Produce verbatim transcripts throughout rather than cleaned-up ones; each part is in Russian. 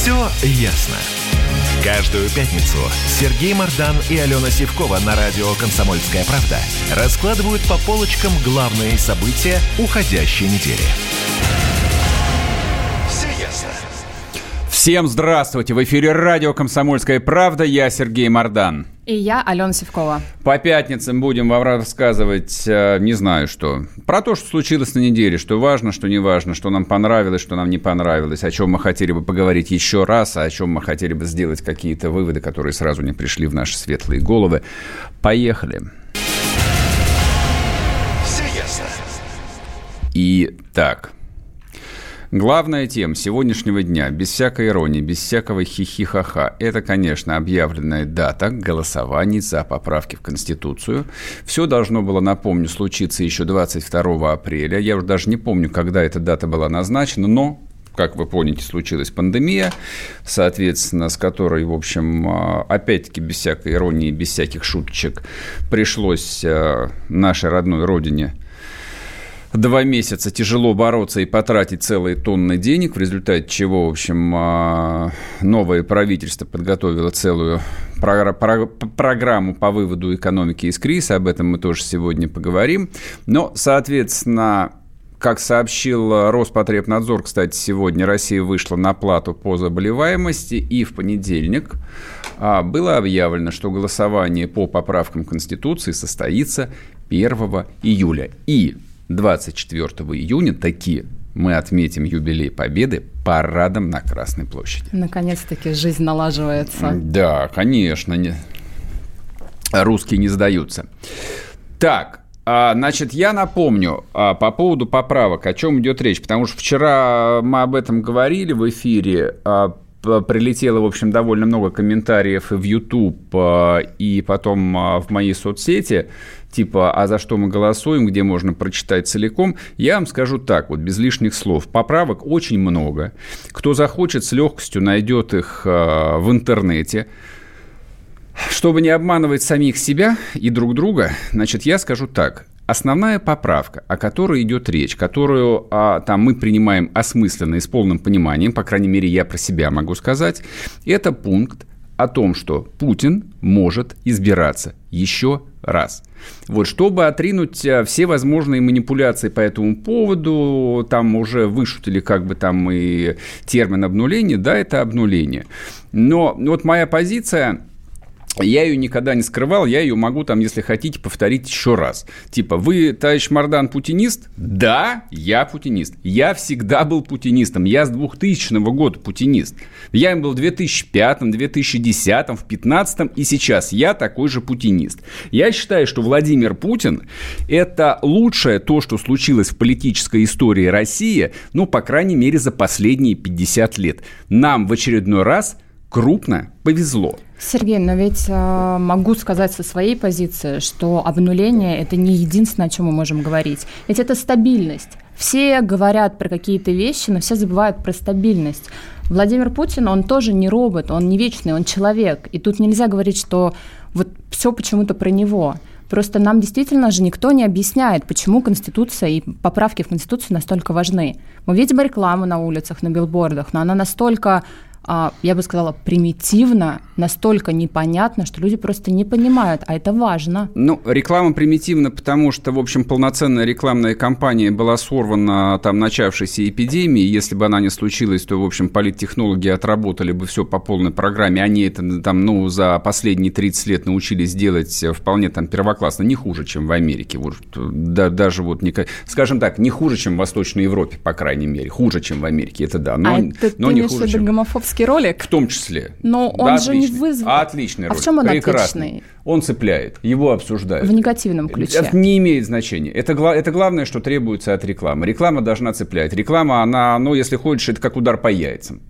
Все ясно. Каждую пятницу Сергей Мардан и Алена Сивкова на радио «Комсомольская правда» раскладывают по полочкам главные события уходящей недели. Все ясно. Всем здравствуйте! В эфире радио «Комсомольская правда». Я Сергей Мардан. И я, Алена Сивкова. По пятницам будем вам рассказывать, не знаю что, про то, что случилось на неделе, что важно, что не важно, что нам понравилось, что нам не понравилось, о чем мы хотели бы поговорить еще раз, о чем мы хотели бы сделать какие-то выводы, которые сразу не пришли в наши светлые головы. Поехали. Все ясно. Итак. Главная тема сегодняшнего дня, без всякой иронии, без всякого хихи-ха-ха, это, конечно, объявленная дата голосований за поправки в Конституцию. Все должно было, напомню, случиться еще двадцать второго апреля. Я уже даже не помню, когда эта дата была назначена, но, как вы помните, случилась пандемия, соответственно, с которой, в общем, опять-таки, без всякой иронии, без всяких шуточек, пришлось нашей родной родине два месяца тяжело бороться и потратить целые тонны денег, в результате чего, в общем, новое правительство подготовило целую программу по выводу экономики из кризиса. Об этом мы тоже сегодня поговорим. Но, соответственно, как сообщил Роспотребнадзор, кстати, сегодня Россия вышла на плату по заболеваемости, и в понедельник было объявлено, что голосование по поправкам Конституции состоится первого июля. И двадцать четвёртого июня таки мы отметим юбилей Победы парадом на Красной площади. Наконец-таки жизнь налаживается. Да, конечно. Не... Русские не сдаются. Так, значит, я напомню по поводу поправок, о чем идет речь. Потому что вчера мы об этом говорили в эфире. Прилетело, в общем, довольно много комментариев и в YouTube, и потом в мои соцсети, типа «А за что мы голосуем?», где можно прочитать целиком. Я вам скажу так, вот без лишних слов. Поправок очень много. Кто захочет, с легкостью найдет их в интернете. Чтобы не обманывать самих себя и друг друга, значит, я скажу так. Основная поправка, о которой идет речь, которую а, там мы принимаем осмысленно и с полным пониманием, по крайней мере, я про себя могу сказать, это пункт о том, что Путин может избираться еще раз. Вот, чтобы отринуть все возможные манипуляции по этому поводу, там уже вышутили как бы там и термин обнуление, да, это обнуление. Но вот моя позиция... Я ее никогда не скрывал, я ее могу там, если хотите, повторить еще раз. Типа, вы, товарищ Мардан, путинист? Да, я путинист. Я всегда был путинистом. Я с двухтысячного года путинист. Я им был в две тысячи пятом, две тысячи десятом, в две тысячи пятнадцатом, и сейчас я такой же путинист. Я считаю, что Владимир Путин – это лучшее то, что случилось в политической истории России, ну, по крайней мере, за последние пятьдесят лет. Нам в очередной раз крупно повезло. Сергей, но ведь э, могу сказать со своей позиции, что обнуление – это не единственное, о чем мы можем говорить. Ведь это стабильность. Все говорят про какие-то вещи, но все забывают про стабильность. Владимир Путин, он тоже не робот, он не вечный, он человек. И тут нельзя говорить, что вот все почему-то про него. Просто нам действительно же никто не объясняет, почему Конституция и поправки в Конституцию настолько важны. Мы видим рекламу на улицах, на билбордах, но она настолько... я бы сказала, примитивно, настолько непонятно, что люди просто не понимают, а это важно. Ну, реклама примитивна, потому что, в общем, полноценная рекламная кампания была сорвана там начавшейся эпидемией. Если бы она не случилась, то, в общем, политтехнологи отработали бы все по полной программе. Они это там, ну, за последние тридцать лет научились делать вполне там первоклассно, не хуже, чем в Америке. Вот, да, даже вот, не, скажем так, не хуже, чем в Восточной Европе, по крайней мере. Хуже, чем в Америке, это да, но, а это, но не хуже, чем... ролик. В том числе. Но он да, же отличный. Не вызвал. А, отличный ролик. А в чем он прекрасный? Отличный? Он цепляет, его обсуждают. В негативном ключе. Это не имеет значения. Это, это главное, что требуется от рекламы. Реклама должна цеплять. Реклама, она, ну, если хочешь, это как удар по яйцам.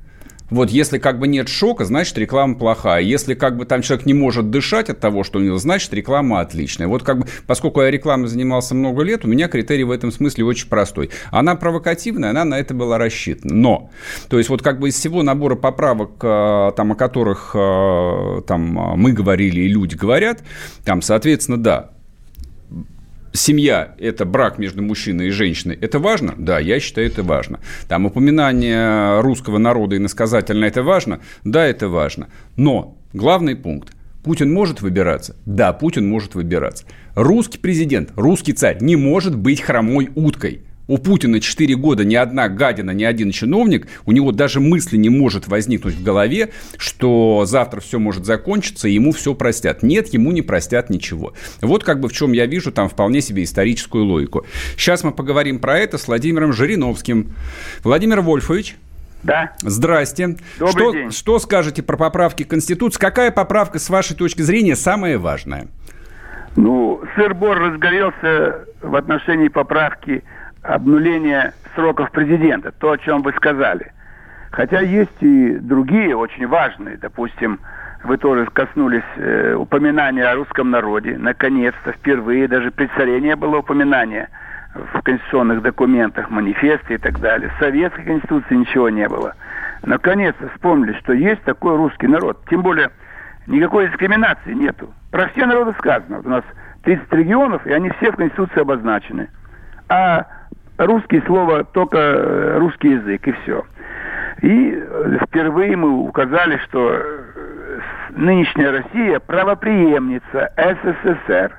Вот если как бы нет шока, значит, реклама плохая. Если как бы там человек не может дышать от того, что у него, значит, реклама отличная. Вот как бы, поскольку я рекламой занимался много лет, у меня критерий в этом смысле очень простой. Она провокативная, она на это была рассчитана. Но, то есть вот как бы из всего набора поправок, там, о которых там, мы говорили и люди говорят, там, соответственно, да, семья – это брак между мужчиной и женщиной, это важно? Да, я считаю, это важно. Там упоминание русского народа иносказательно – это важно? Да, это важно. Но главный пункт. Путин может выбираться? Да, Путин может выбираться. Русский президент, русский царь не может быть хромой уткой. У Путина четыре года ни одна гадина, ни один чиновник, у него даже мысли не может возникнуть в голове, что завтра все может закончиться, и ему все простят. Нет, ему не простят ничего. Вот как бы в чем я вижу там вполне себе историческую логику. Сейчас мы поговорим про это с Владимиром Жириновским. Владимир Вольфович. Да. Здрасте. Добрый что, день. Что скажете про поправки Конституции? Какая поправка, с вашей точки зрения, самая важная? Ну, сыр-бор разгорелся в отношении поправки обнуления сроков президента, то, о чем вы сказали. Хотя есть и другие очень важные, допустим, вы тоже коснулись э, упоминания о русском народе, наконец-то, впервые, даже при царе не было упоминания в конституционных документах, манифесте и так далее. В Советской Конституции ничего не было. Наконец-то вспомнили, что есть такой русский народ. Тем более, никакой дискриминации нету. Про все народы сказано. Вот у нас тридцать регионов, и они все в Конституции обозначены. А русские слова, только русский язык, и все. И впервые мы указали, что нынешняя Россия правопреемница СССР.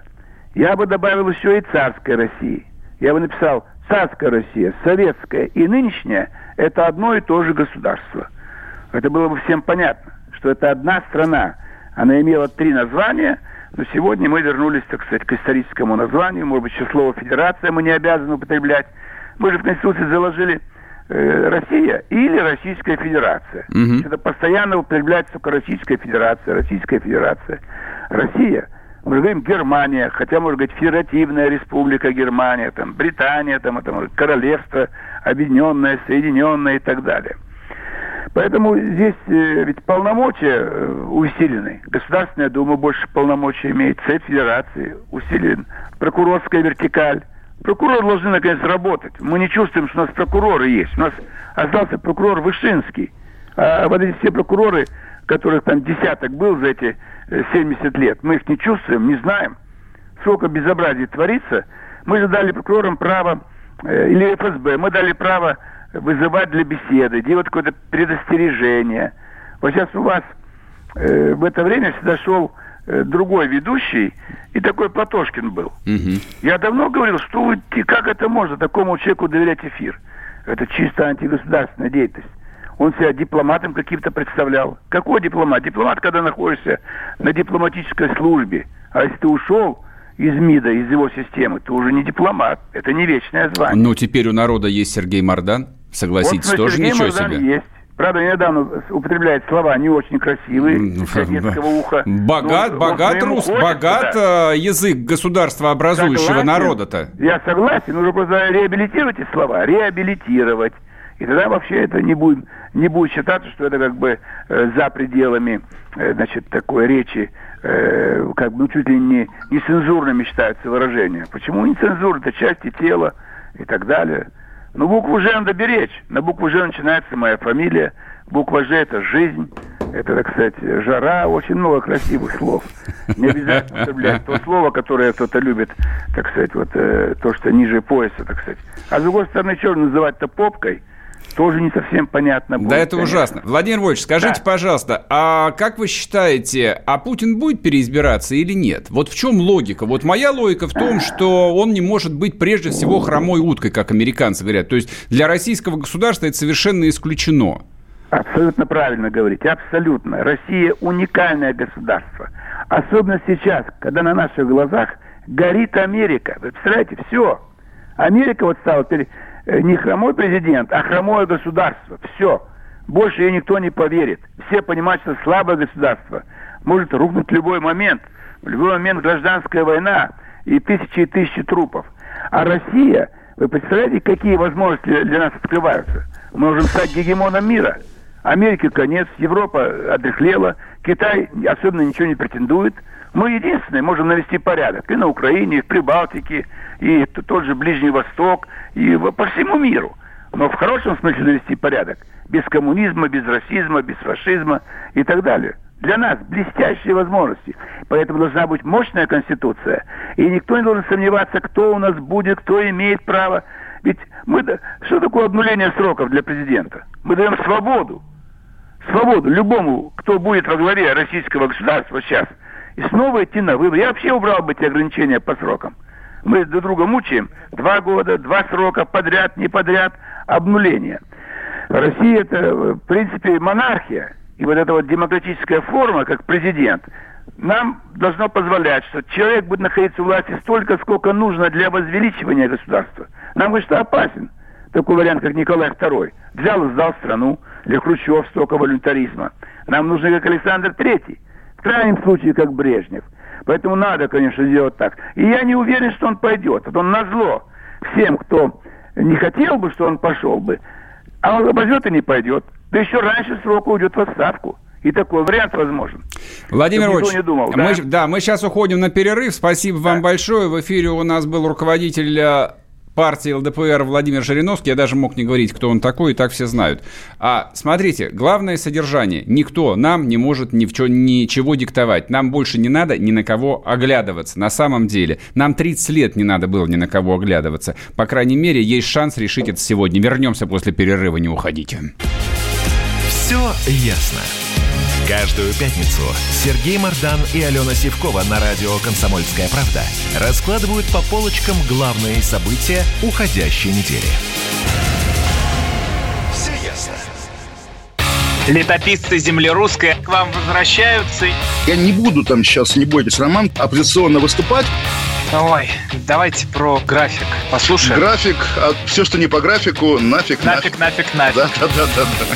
Я бы добавил еще и царской России. Я бы написал, царская Россия, советская и нынешняя – это одно и то же государство. Это было бы всем понятно, что это одна страна. Она имела три названия, но сегодня мы вернулись, так сказать, к историческому названию. Может быть, еще слово «федерация» мы не обязаны употреблять. Мы же в Конституции заложили э, «Россия» или «Российская Федерация». Угу. Это постоянно употребляется только «Российская Федерация», «Российская Федерация», «Россия». Мы говорим Германия, хотя, может быть, федеративная республика Германия, там, Британия, там, это, может, королевство, объединенное, соединенное и так далее. Поэтому здесь э, ведь полномочия э, усилены. Государственная дума больше полномочий имеет, Совет Федерации усилен. Прокурорская вертикаль. Прокуроры должны, наконец, работать. Мы не чувствуем, что у нас прокуроры есть. У нас остался прокурор Вышинский. А вот эти все прокуроры, которых там десяток был за эти семьдесят лет. Мы их не чувствуем, не знаем, сколько безобразий творится. Мы же дали прокурорам право, э, или ФСБ, мы дали право вызывать для беседы, делать какое-то предостережение. Вот сейчас у вас э, в это время всегда шел э, другой ведущий, и такой Платошкин был. Угу. Я давно говорил, что вы, как это можно такому человеку доверять эфир? Это чисто антигосударственная деятельность. Он себя дипломатом каким-то представлял. Какой дипломат? Дипломат, когда находишься на дипломатической службе. А если ты ушел из МИДа, из его системы, ты уже не дипломат. Это не вечное звание. Ну, теперь у народа есть Сергей Мардан. Согласитесь, вот, тоже Сергей ничего Мардан себе. Есть. Правда, недавно употребляет слова не очень красивые, из детского уха. Богат, ну, богат, рус, ходит, богат да. язык государства образующего согласен, народа-то. Я согласен, нужно просто реабилитировать эти слова. Реабилитировать. И тогда вообще это не будет, не будет считаться, что это как бы э, за пределами э, значит, такой речи, э, как бы ну, чуть ли не нецензурными считаются выражения. Почему нецензура? Это части тела и так далее. Но букву «Ж» надо беречь. На букву «Ж» начинается моя фамилия. Буква «Ж» – это жизнь, это, так сказать, жара. Очень много красивых слов. Не обязательно употреблять то слово, которое кто-то любит, так сказать, вот э, то, что ниже пояса, так сказать. А с другой стороны, что называть-то попкой? Тоже не совсем понятно будет. Да, это конечно. Ужасно. Владимир Вольфович, скажите, да. пожалуйста, а как вы считаете, а Путин будет переизбираться или нет? Вот в чем логика? Вот моя логика в том, что он не может быть прежде всего хромой уткой, как американцы говорят. То есть для российского государства это совершенно исключено. Абсолютно правильно говорите, абсолютно. Россия уникальное государство. Особенно сейчас, когда на наших глазах горит Америка. Вы представляете, все. Америка вот стала пере... не хромой президент, а хромое государство. Все. Больше ей никто не поверит. Все понимают, что слабое государство. Может рухнуть в любой момент. В любой момент гражданская война и тысячи и тысячи трупов. А Россия, вы представляете, какие возможности для нас открываются? Мы можем стать гегемоном мира. Америке конец, Европа отрехлела, Китай особенно ничего не претендует. Мы единственные можем навести порядок и на Украине, и в Прибалтике, и тот же Ближний Восток, и по всему миру. Но в хорошем смысле навести порядок. Без коммунизма, без расизма, без фашизма и так далее. для нас блестящие возможности. Поэтому должна быть мощная конституция. И никто не должен сомневаться, кто у нас будет, кто имеет право. Ведь мы... Что такое обнуление сроков для президента? Мы даем свободу. Свободу любому, кто будет во главе российского государства сейчас. И снова идти на выборы. Я вообще убрал бы эти ограничения по срокам. Мы друг друга мучаем. Два года, два срока, подряд, не подряд. Обнуление. Россия — это, в принципе, монархия. И вот эта вот демократическая форма, как президент, нам должно позволять, что человек будет находиться в власти столько, сколько нужно для возвеличивания государства. Нам, конечно, опасен такой вариант, как Николай Второй. Взял и сдал страну. Для Хрущева столько волюнтаризма. Нам нужны, как Александр Третий. В крайнем случае, как Брежнев. Поэтому надо, конечно, сделать так. И я не уверен, что он пойдет. Вот он назло всем, кто не хотел бы, что он пошел бы. А он обожжет и не пойдет. Да еще раньше срока уйдет в отставку. И такой вариант возможен. Владимир Ильич, да? Мы, да, мы сейчас уходим на перерыв. Спасибо да. вам большое. В эфире у нас был руководитель партии ЛДПР Владимир Жириновский. Я даже мог не говорить, кто он такой, и так все знают. А смотрите, главное содержание. Никто нам не может ни в чё, ничего диктовать. Нам больше не надо ни на кого оглядываться. На самом деле, нам тридцать лет не надо было ни на кого оглядываться. По крайней мере, есть шанс решить это сегодня. Вернемся после перерыва, не уходите. Все ясно. Каждую пятницу Сергей Мардан и Алена Сивкова на радио «Комсомольская правда» раскладывают по полочкам главные события уходящей недели. Все ясно. Летописцы земли русской к вам возвращаются. Я не буду там сейчас, не бойтесь, Роман, оппозиционно выступать. Ой, давайте про график послушаем. График, а все, что не по графику, нафиг, нафиг. Нафиг, нафиг, нафиг. Да-да-да-да.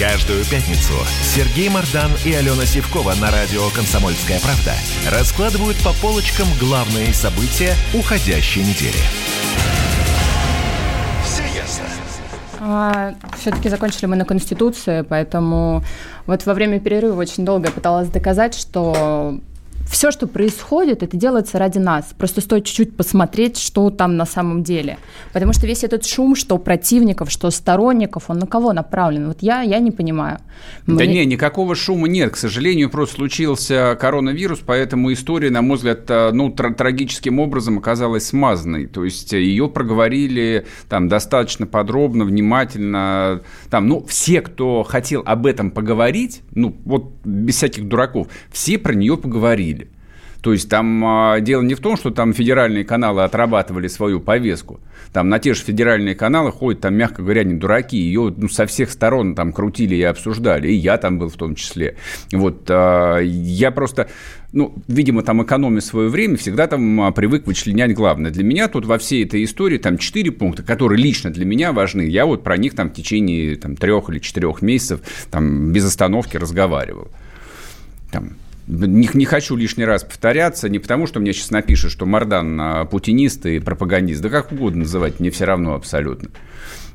Каждую пятницу Сергей Мардан и Алена Сивкова на радио «Комсомольская правда» раскладывают по полочкам главные события уходящей недели. Все ясно. А, все-таки закончили мы на Конституции, поэтому вот во время перерыва очень долго я пыталась доказать, что все, что происходит, это делается ради нас. Просто стоит чуть-чуть посмотреть, что там на самом деле. Потому что весь этот шум, что противников, что сторонников, он на кого направлен? Вот я, я не понимаю. Мы... Да не, никакого шума нет. К сожалению, просто случился коронавирус, поэтому история, на мой взгляд, ну, тр- трагическим образом оказалась смазанной. То есть ее проговорили там достаточно подробно, внимательно. Там, ну, все, кто хотел об этом поговорить, ну, вот без всяких дураков, все про нее поговорили. То есть там дело не в том, что там федеральные каналы отрабатывали свою повестку. Там на те же федеральные каналы ходят, там, мягко говоря, не дураки. Ее ну, со всех сторон там крутили и обсуждали. И я там был в том числе. Вот я просто... Ну, видимо, там, экономя свое время, всегда там привык вычленять главное. Для меня тут во всей этой истории там четыре пункта, которые лично для меня важны. Я вот про них там в течение там, трех или четырех месяцев там без остановки разговаривал. Там... Не, не хочу лишний раз повторяться, не потому, что мне сейчас напишут, что Мардан путинист и пропагандист, да как угодно называть, мне все равно абсолютно.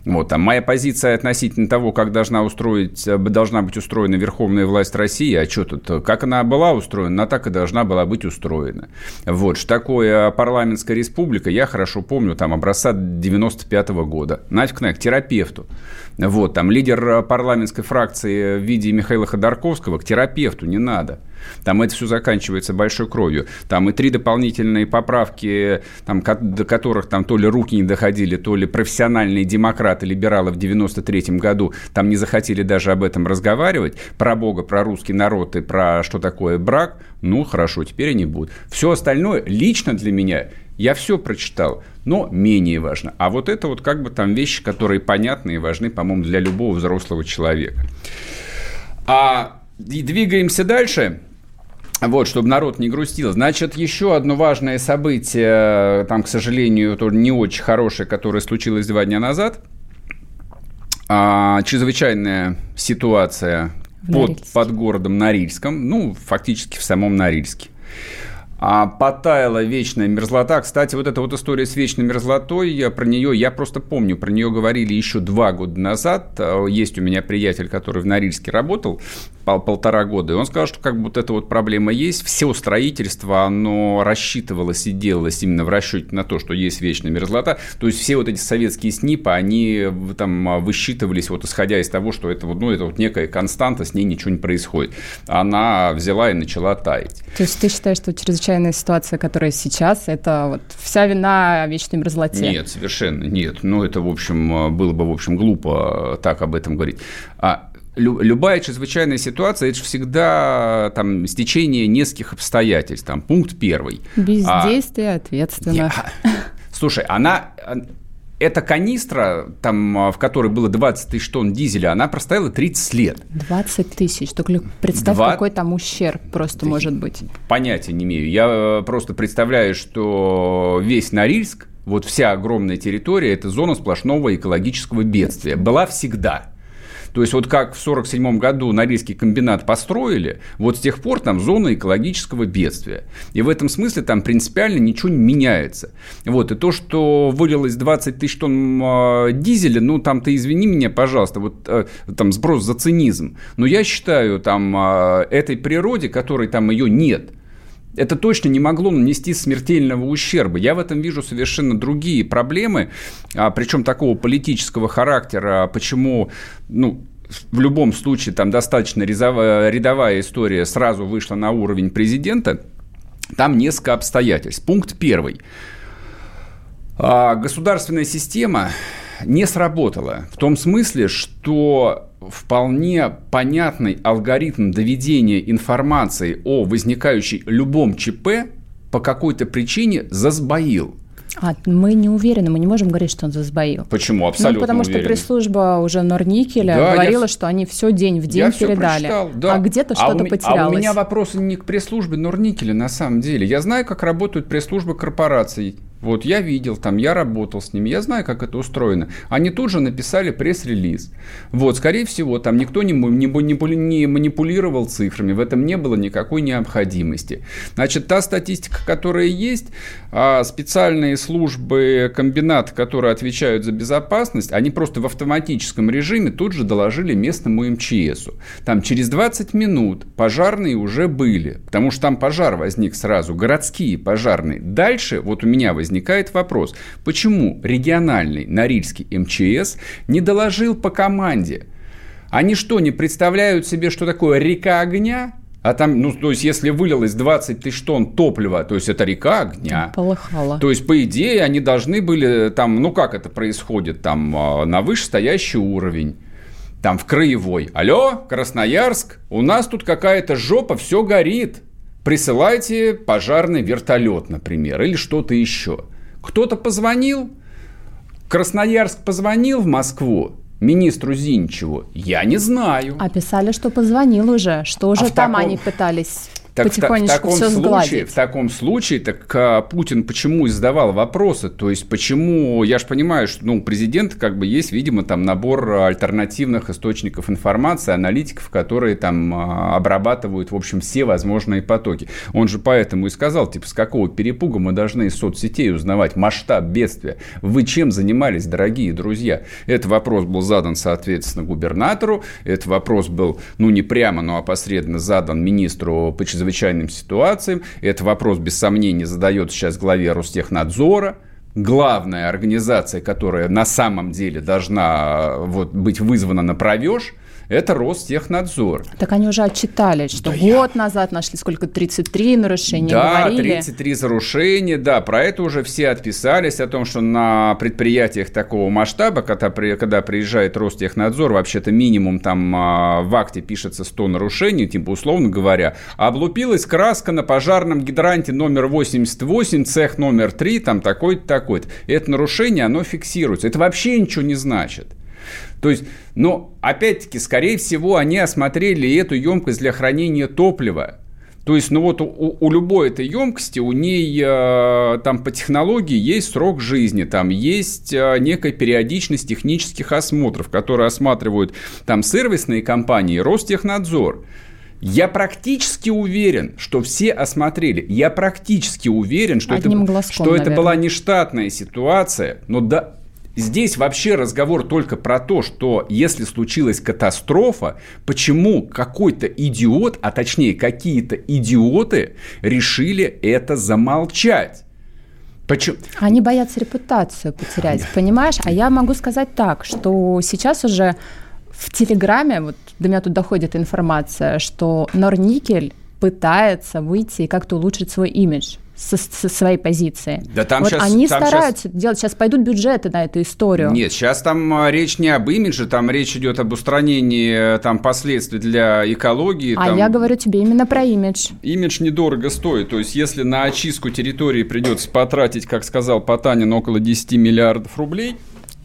Вот, а моя позиция относительно того, как должна, устроить, должна быть устроена верховная власть России, а что тут, как она была устроена, она так и должна была быть устроена. Вот, что такое парламентская республика, я хорошо помню, там, образца девяносто пятого года. Нафиг, нафиг, терапевту. Вот, там, лидер парламентской фракции в виде Михаила Ходорковского к терапевту не надо. Там это все заканчивается большой кровью. Там и три дополнительные поправки, там, до которых там то ли руки не доходили, то ли профессиональные демократы, либералы в девяносто третьем году там не захотели даже об этом разговаривать. Про Бога, про русский народ и про что такое брак. Ну, хорошо, теперь они будут. Все остальное лично для меня, я все прочитал, но менее важно. А вот это вот как бы там вещи, которые понятны и важны, по-моему, для любого взрослого человека. А и двигаемся дальше. Вот, чтобы народ не грустил. Значит, еще одно важное событие, там, к сожалению, не очень хорошее, которое случилось два дня назад. А, чрезвычайная ситуация, под, под городом Норильском, ну, фактически в самом Норильске. А потаяла вечная мерзлота. Кстати, вот эта вот история с вечной мерзлотой, я про нее, я просто помню, про нее говорили еще два года назад. Есть у меня приятель, который в Норильске работал пол- полтора года, и он сказал, что как бы вот эта вот проблема есть. Все строительство, оно рассчитывалось и делалось именно в расчете на то, что есть вечная мерзлота. То есть все вот эти советские СНИПы, они там высчитывались, вот исходя из того, что это, ну, это вот некая константа, с ней ничего не происходит. Она взяла и начала таять. То есть ты считаешь, что чрезвычайно ситуация, которая сейчас, это вот вся вина вечной мерзлоте? Нет, совершенно нет. Ну, это, в общем, было бы, в общем, глупо так об этом говорить. А любая чрезвычайная ситуация – это же всегда там стечение нескольких обстоятельств. Там, пункт первый. Бездействие а... ответственно. Я... Слушай, она... Эта канистра, там, в которой было двадцать тысяч тонн дизеля, она простояла тридцать лет. двадцать тысяч? Только представь, два... какой там ущерб просто Ты... может быть. Понятия не имею. Я просто представляю, что весь Норильск, вот вся огромная территория, это зона сплошного экологического бедствия. Была всегда. То есть вот как в сорок седьмом году Норильский комбинат построили, вот с тех пор там зона экологического бедствия. И в этом смысле там принципиально ничего не меняется. Вот. И то, что вылилось двадцать тысяч тонн дизеля, ну там ты извини меня, пожалуйста, вот там сброс за цинизм. Но я считаю, там этой природе, которой там ее нет, это точно не могло нанести смертельного ущерба. Я в этом вижу совершенно другие проблемы, причем такого политического характера, почему, ну, в любом случае там достаточно рядовая история сразу вышла на уровень президента. Там несколько обстоятельств. Пункт первый. Государственная система не сработала в том смысле, что... Вполне понятный алгоритм доведения информации о возникающей любом ЧП по какой-то причине засбоил. А, мы не уверены, мы не можем говорить, что он засбоил. Почему? Абсолютно ну, потому уверены. Что пресс-служба уже Норникеля да, говорила, я... что они все день в день я передали. Прочитал, да. А где-то а что-то у ми... потерялось. А у меня вопросы не к пресс-службе Норникеля на самом деле. Я знаю, как работают пресс-службы корпораций. Вот я видел там, я работал с ними, я знаю, как это устроено. Они тут же написали пресс-релиз. Вот, скорее всего, там никто не, не, не, не манипулировал цифрами, в этом не было никакой необходимости. Значит, та статистика, которая есть, специальные службы комбината, которые отвечают за безопасность, они просто в автоматическом режиме тут же доложили местному МЧСу. Там через двадцать минут пожарные уже были, потому что там пожар возник сразу, городские пожарные. Дальше, вот у меня возник Возникает вопрос, почему региональный Норильский МЧС не доложил по команде? Они что, не представляют себе, что такое река огня? А там, ну, то есть, если вылилось двадцать тысяч тонн топлива, то есть, это река огня. Полыхала. То есть, по идее, они должны были там, ну, как это происходит, там, на вышестоящий уровень. Там, в краевой. Алло, Красноярск, у нас тут какая-то жопа, все горит. Присылайте пожарный вертолет, например, или что-то еще. Кто-то позвонил, Красноярск позвонил в Москву, министру Зиничеву, я не знаю. А писали, что позвонил уже, что же а там таком... они пытались... Так, потихонечку в, в, таком случае, в таком случае, так Путин почему и задавал вопросы? То есть, почему, я же понимаю, что ну, у президента как бы есть, видимо, там набор альтернативных источников информации, аналитиков, которые там обрабатывают, в общем, все возможные потоки. Он же поэтому и сказал, типа, с какого перепуга мы должны из соцсетей узнавать масштаб бедствия? Вы чем занимались, дорогие друзья? Этот вопрос был задан, соответственно, губернатору, этот вопрос был, ну, не прямо, но опосредованно задан министру по чрезвычайным ситуациям. Этот вопрос, без сомнения, задает сейчас главе Ростехнадзора. Главная организация, которая на самом деле должна вот, быть вызвана на правеж, это Ростехнадзор. Так они уже отчитали, что да год я... назад нашли сколько, тридцать три нарушения, да, говорили. Да, тридцать три нарушения, да, про это уже все отписались, о том, что на предприятиях такого масштаба, когда, когда приезжает Ростехнадзор, вообще-то минимум там в акте пишется сто нарушений, типа, условно говоря, облупилась краска на пожарном гидранте номер восемьдесят восемь, цех номер три, там такой-то, такой-то. Это нарушение, оно фиксируется. Это вообще ничего не значит. То есть, но опять-таки, скорее всего, они осмотрели эту емкость для хранения топлива. То есть, ну вот у, у любой этой емкости, у ней там по технологии есть срок жизни, там есть некая периодичность технических осмотров, которые осматривают там сервисные компании, Ростехнадзор. Я практически уверен, что все осмотрели. Я практически уверен, что, это, глазком, что это была нештатная ситуация. Но да, здесь вообще разговор только про то, что если случилась катастрофа, почему какой-то идиот, а точнее какие-то идиоты решили это замолчать? Почему? Они боятся репутацию потерять, понимаешь? А я могу сказать так, что сейчас уже... В Телеграме, вот до меня тут доходит информация, что Норникель пытается выйти и как-то улучшить свой имидж со, со своей позиции. Да там вот сейчас, они там стараются сейчас... делать, сейчас пойдут бюджеты на эту историю. Нет, сейчас там речь не об имидже, там речь идет об устранении там, последствий для экологии. А там... я говорю тебе именно про имидж. Имидж недорого стоит, то есть если на очистку территории придется потратить, как сказал Потанин, около десять миллиардов рублей,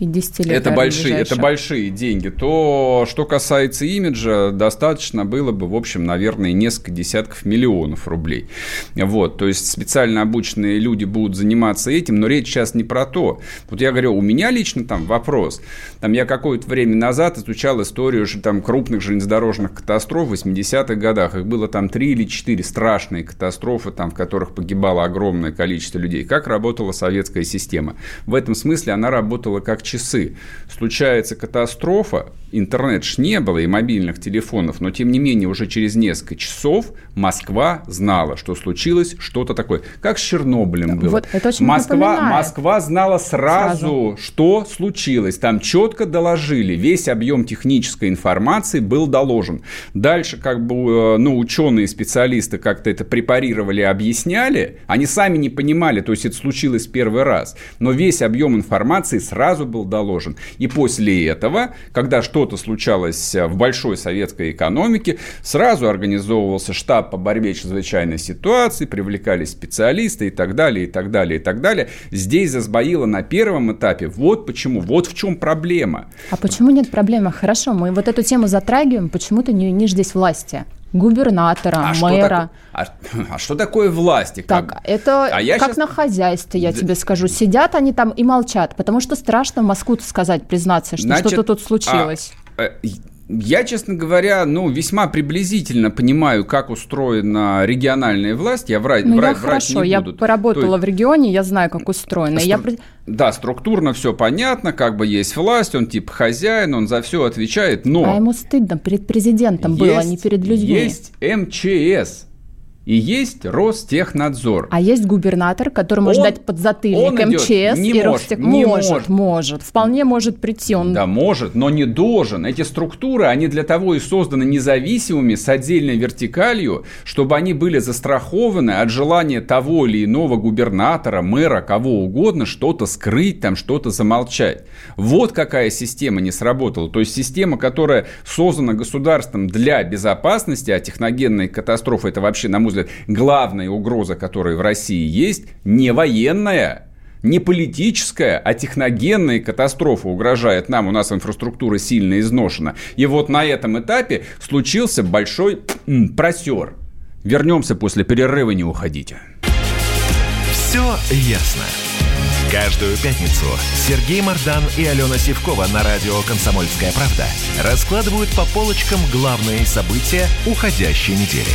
это большие, это большие деньги. То, что касается имиджа, достаточно было бы, в общем, наверное, несколько десятков миллионов рублей. Вот, то есть специально обученные люди будут заниматься этим, но речь сейчас не про то. Вот я говорю, у меня лично там вопрос. Там я какое-то время назад изучал историю там, крупных железнодорожных катастроф в восьмидесятых годах. Их было там три или четыре страшные катастрофы, там, в которых погибало огромное количество людей. Как работала советская система? В этом смысле она работала как часы. Случается катастрофа, интернет ж не было и мобильных телефонов, но тем не менее уже через несколько часов Москва знала, что случилось что-то такое. Как с Чернобылем было. Вот это очень Москва, Москва знала сразу, сразу, что случилось. Там четко доложили. Весь объем технической информации был доложен. Дальше как бы ну, ученые, специалисты как-то это препарировали, объясняли. Они сами не понимали, то есть это случилось первый раз. Но весь объем информации сразу был доложен. И после этого, когда что-то случалось в большой советской экономике, сразу организовывался штаб по борьбе с чрезвычайной ситуацией, привлекались специалисты и так далее, и так далее, и так далее. Здесь засбоило на первом этапе. Вот почему, вот в чем проблема. А почему нет проблемы? Хорошо, мы вот эту тему затрагиваем, почему-то не унишь здесь власти. Губернатора, а мэра. Что такое, а, а что такое власти? Как? Так, это а как сейчас... на хозяйстве, я да. тебе скажу. Сидят они там и молчат, потому что страшно в Москву-то сказать, признаться, что Значит, что-то тут случилось. А, я, честно говоря, ну, весьма приблизительно понимаю, как устроена региональная власть. Я врать, ну, врать, я врать хорошо, не буду. Я поработала То есть... в регионе, я знаю, как устроено. Что... Я... Да, структурно все понятно, как бы есть власть, он типа хозяин, он за все отвечает, но... А ему стыдно перед президентом есть, было, а не перед людьми. Есть эм че эс и есть Ростехнадзор. А есть губернатор, который он, может дать подзатыльник МЧС и Ростех... Не может, может, может, вполне может прийти. Он... Да, может, но не должен. Эти структуры, они для того и созданы независимыми, с отдельной вертикалью, чтобы они были застрахованы от желания того или иного губернатора, мэра, кого угодно, что-то скрыть, там, что-то замолчать. Вот какая система не сработала. То есть система, которая создана государством для безопасности, а техногенные катастрофы, это вообще, на мой взгляд, главная угроза, которая в России есть, не военная, не политическая, а техногенная катастрофа угрожает нам. У нас инфраструктура сильно изношена. И вот на этом этапе случился большой просер. Вернемся после перерыва, не уходите. Все ясно. Каждую пятницу Сергей Мардан и Алена Сивкова на радио «Комсомольская правда» раскладывают по полочкам главные события уходящей недели.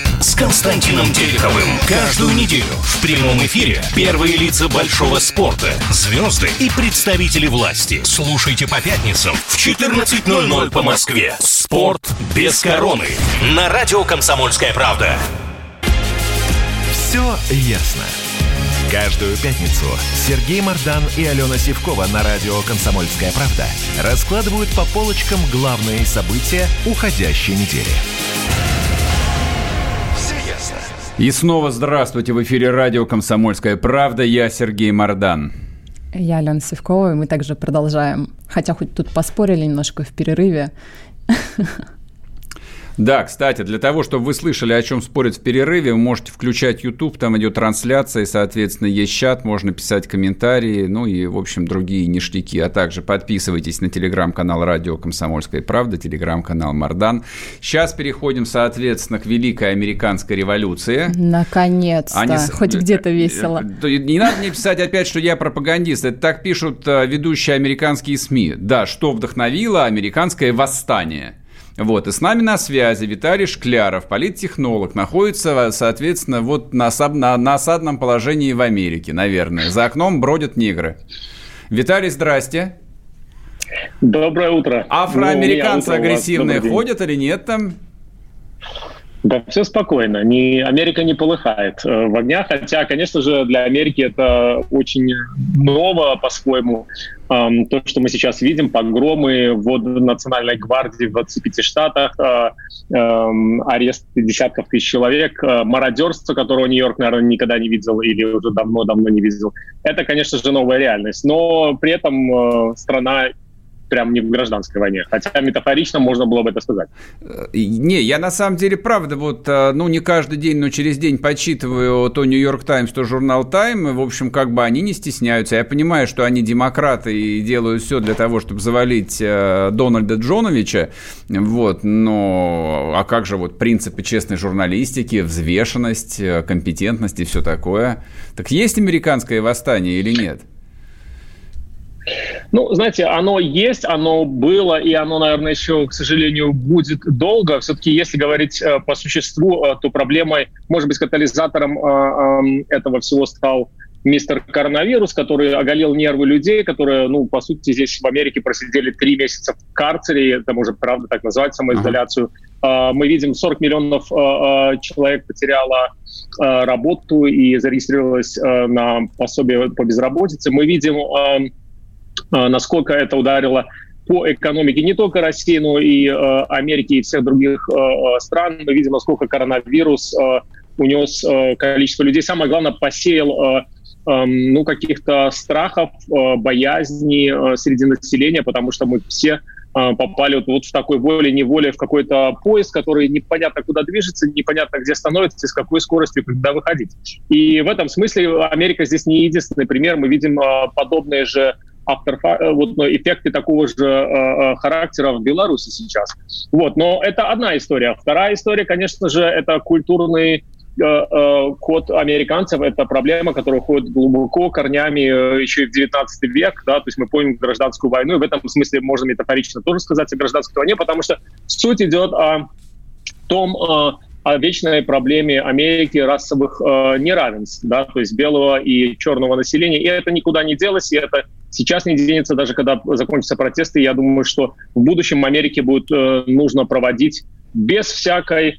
с Константином Тереховым. Каждую неделю в прямом эфире первые лица большого спорта, звезды и представители власти. Слушайте по пятницам в четырнадцать ноль-ноль по Москве. «Спорт без короны» на радио «Комсомольская правда». Все ясно. Каждую пятницу Сергей Мардан и Алена Сивкова на радио «Комсомольская правда» раскладывают по полочкам главные события уходящей недели. И снова здравствуйте. В эфире радио «Комсомольская правда». Я Сергей Мардан. Я Алена Сивкова, и мы также продолжаем. Хотя хоть тут поспорили немножко в перерыве. Да, кстати, для того, чтобы вы слышали, о чем спорят в перерыве, вы можете включать YouTube, там идет трансляция, и, соответственно, есть чат, можно писать комментарии, ну и, в общем, другие ништяки. А также подписывайтесь на телеграм-канал «Радио Комсомольская правда», телеграм-канал «Мардан». Сейчас переходим, соответственно, к Великой Американской революции. Наконец-то, Они... хоть где-то весело. Не надо мне писать опять, что я пропагандист. Это так пишут ведущие американские СМИ. Да, что вдохновило американское восстание. Вот, и с нами на связи Виталий Шкляров, политтехнолог, находится, соответственно, вот на, осад... на осадном положении в Америке, наверное. За окном бродят негры. Виталий, здрасте. Доброе утро. Афроамериканцы ну, утро агрессивные ходят или нет там? Да, все спокойно. Не, Америка не полыхает э, в огнях, хотя, конечно же, для Америки это очень ново по-своему. Э, то, что мы сейчас видим, погромы, ввод Национальной гвардии в двадцати пяти штатах, э, э, арест десятков тысяч человек, э, мародерство, которого Нью-Йорк, наверное, никогда не видел или уже давно-давно не видел. Это, конечно же, новая реальность, но при этом э, страна... прям не в гражданской войне. Хотя метафорично можно было бы это сказать. Не, я на самом деле, правда, вот, ну, не каждый день, но через день подсчитываю то Нью-Йорк Таймс, то журнал Тайм. В общем, как бы они не стесняются. Я понимаю, что они демократы и делают все для того, чтобы завалить Дональда Джоновича. Вот, но... А как же вот принципы честной журналистики, взвешенность, компетентность и все такое? Так есть американское восстание или нет? Ну, знаете, оно есть, оно было, и оно, наверное, еще, к сожалению, будет долго. Все-таки, если говорить э, по существу, э, то проблемой, может быть, катализатором э, э, этого всего стал мистер Коронавирус, который оголил нервы людей, которые, ну, по сути, здесь в Америке просидели три месяца в карцере, это можно, правда, так назвать, самоизоляцию. Uh-huh. Э, мы видим, сорок миллионов э, человек потеряло э, работу и зарегистрировалось э, на пособие по безработице. Мы видим... Э, насколько это ударило по экономике не только России, но и э, Америки и всех других э, стран. Мы видим, насколько коронавирус э, унес э, количество людей. Самое главное, посеял э, э, ну, каких-то страхов, э, боязней э, среди населения, потому что мы все э, попали вот, вот в такой воле-неволе в какой-то поезд, который непонятно куда движется, непонятно где становится, с какой скоростью, когда выходить. И в этом смысле Америка здесь не единственный пример. Мы видим э, подобные же Автор, вот, ну, эффекты такого же э, характера в Беларуси сейчас. Вот, но это одна история. Вторая история, конечно же, это культурный э, э, код американцев. Это проблема, которая уходит глубоко корнями еще и в девятнадцатый век. Да, то есть мы помним гражданскую войну. И в этом смысле можно метафорично тоже сказать о гражданской войне, потому что суть идет о том... Э, о вечной проблеме Америки расовых э, неравенств, да, то есть белого и черного населения. И это никуда не делось, и это сейчас не денется, даже когда закончатся протесты. Я думаю, что в будущем Америке будет э, нужно проводить без всякой э,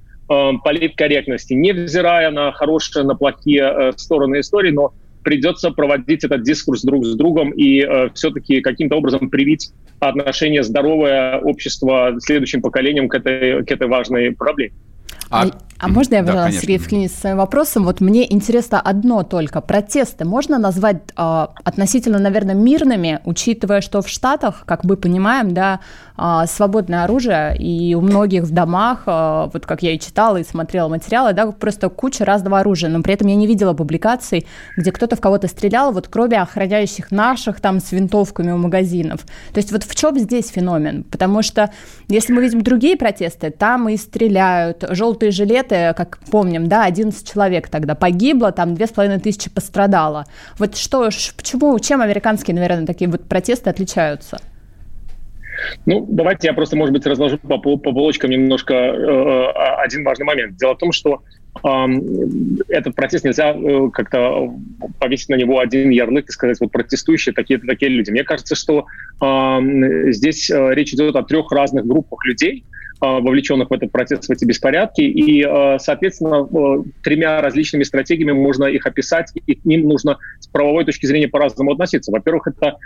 политкорректности, невзирая на хорошие, на плохие э, стороны истории, но придется проводить этот дискурс друг с другом и э, все-таки каким-то образом привить отношение здоровое общество следующим поколениям к этой, к этой важной проблеме. А, а можно я, пожалуйста, да, Сергей, вклинюсь своим вопросом? Вот мне интересно одно только. Протесты можно назвать э, относительно, наверное, мирными, учитывая, что в Штатах, как мы понимаем, да, э, свободное оружие, и у многих в домах, э, вот как я и читала, и смотрела материалы, да, просто куча разного оружия, но при этом я не видела публикаций, где кто-то в кого-то стрелял, вот кроме охраняющих наших там с винтовками у магазинов. То есть вот в чем здесь феномен? Потому что если мы видим другие протесты, там и стреляют, желтые жилеты, как помним, да, одиннадцать человек тогда погибло, там две с половиной тысячи пострадало. Вот что, почему, чем американские, наверное, такие вот протесты отличаются? Ну, давайте я просто, может быть, разложу по, по полочкам немножко э, один важный момент. Дело в том, что э, этот протест нельзя э, как-то повесить на него один ярлык и сказать, вот протестующие такие-то такие люди. Мне кажется, что э, здесь э, речь идет о трех разных группах людей, вовлеченных в этот процесс, в эти беспорядки. И, соответственно, тремя различными стратегиями можно их описать, и к ним нужно с правовой точки зрения по-разному относиться. Во-первых, это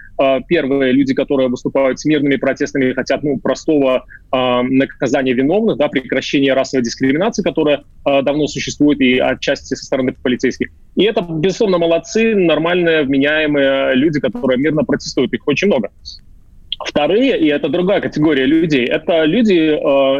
первые люди, которые выступают с мирными протестами, хотят ну, простого наказания виновных, да, прекращения расовой дискриминации, которая давно существует и отчасти со стороны полицейских. И это, безусловно, молодцы, нормальные, вменяемые люди, которые мирно протестуют. Их очень много. Вторые, и это другая категория людей, это люди,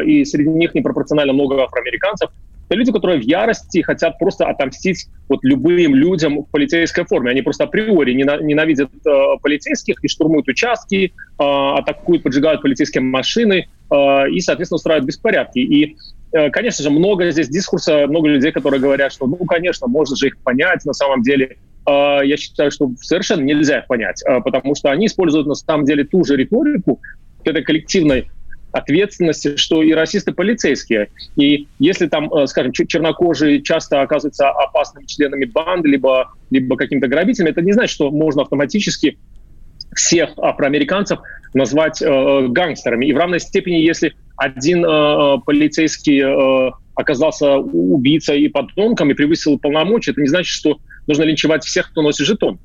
э, и среди них непропорционально много афроамериканцев, это люди, которые в ярости хотят просто отомстить вот любым людям в полицейской форме. Они просто априори ненавидят э, полицейских и штурмуют участки, э, атакуют, поджигают полицейские машины э, и, соответственно, устраивают беспорядки. И, э, конечно же, много здесь дискурса, много людей, которые говорят, что, ну, конечно, можно же их понять на самом деле. Я считаю, что совершенно нельзя их понять, потому что они используют на самом деле ту же риторику этой коллективной ответственности, что и расисты-полицейские. И если там, скажем, чернокожие часто оказываются опасными членами банды, либо, либо какими-то грабителями, это не значит, что можно автоматически всех афроамериканцев назвать э, гангстерами. И в равной степени, если один э, полицейский э, оказался убийцей и подонком, и превысил полномочия, это не значит, что нужно линчевать всех, кто носит жетон.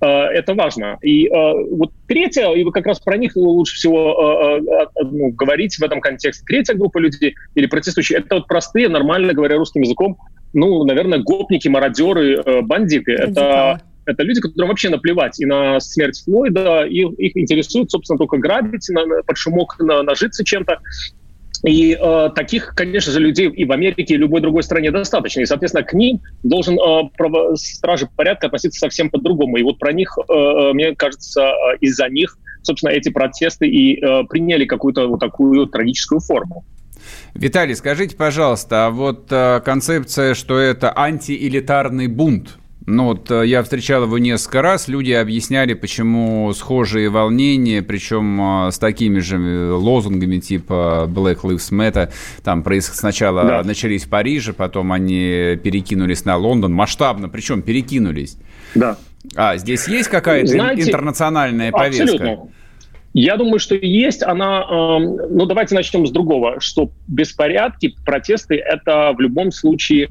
Это важно. И вот третья, и как раз про них лучше всего ну, говорить в этом контексте. Третья группа людей или протестующие, это вот простые, нормально говоря русским языком, ну, наверное, гопники, мародеры, бандиты. Это, это люди, которым вообще наплевать и на смерть Флойда, и их интересует, собственно, только грабить, под шумок нажиться чем-то. И э, таких, конечно же, людей и в Америке, и в любой другой стране достаточно. И, соответственно, к ним должен э, право, стражи порядка относиться совсем по-другому. И вот про них, э, мне кажется, из-за них, собственно, эти протесты и э, приняли какую-то вот такую трагическую форму. Виталий, скажите, пожалуйста, а вот э, концепция, что это антиэлитарный бунт. Ну вот я встречал его несколько раз, люди объясняли, почему схожие волнения, причем с такими же лозунгами типа Black Lives Matter, там сначала да. начались в Париже, потом они перекинулись на Лондон, масштабно, причем перекинулись. Да. А здесь есть какая-то Знаете, интернациональная повестка? Абсолютно. Я думаю, что есть она... Э, ну давайте начнем с другого, что беспорядки, протесты – это в любом случае...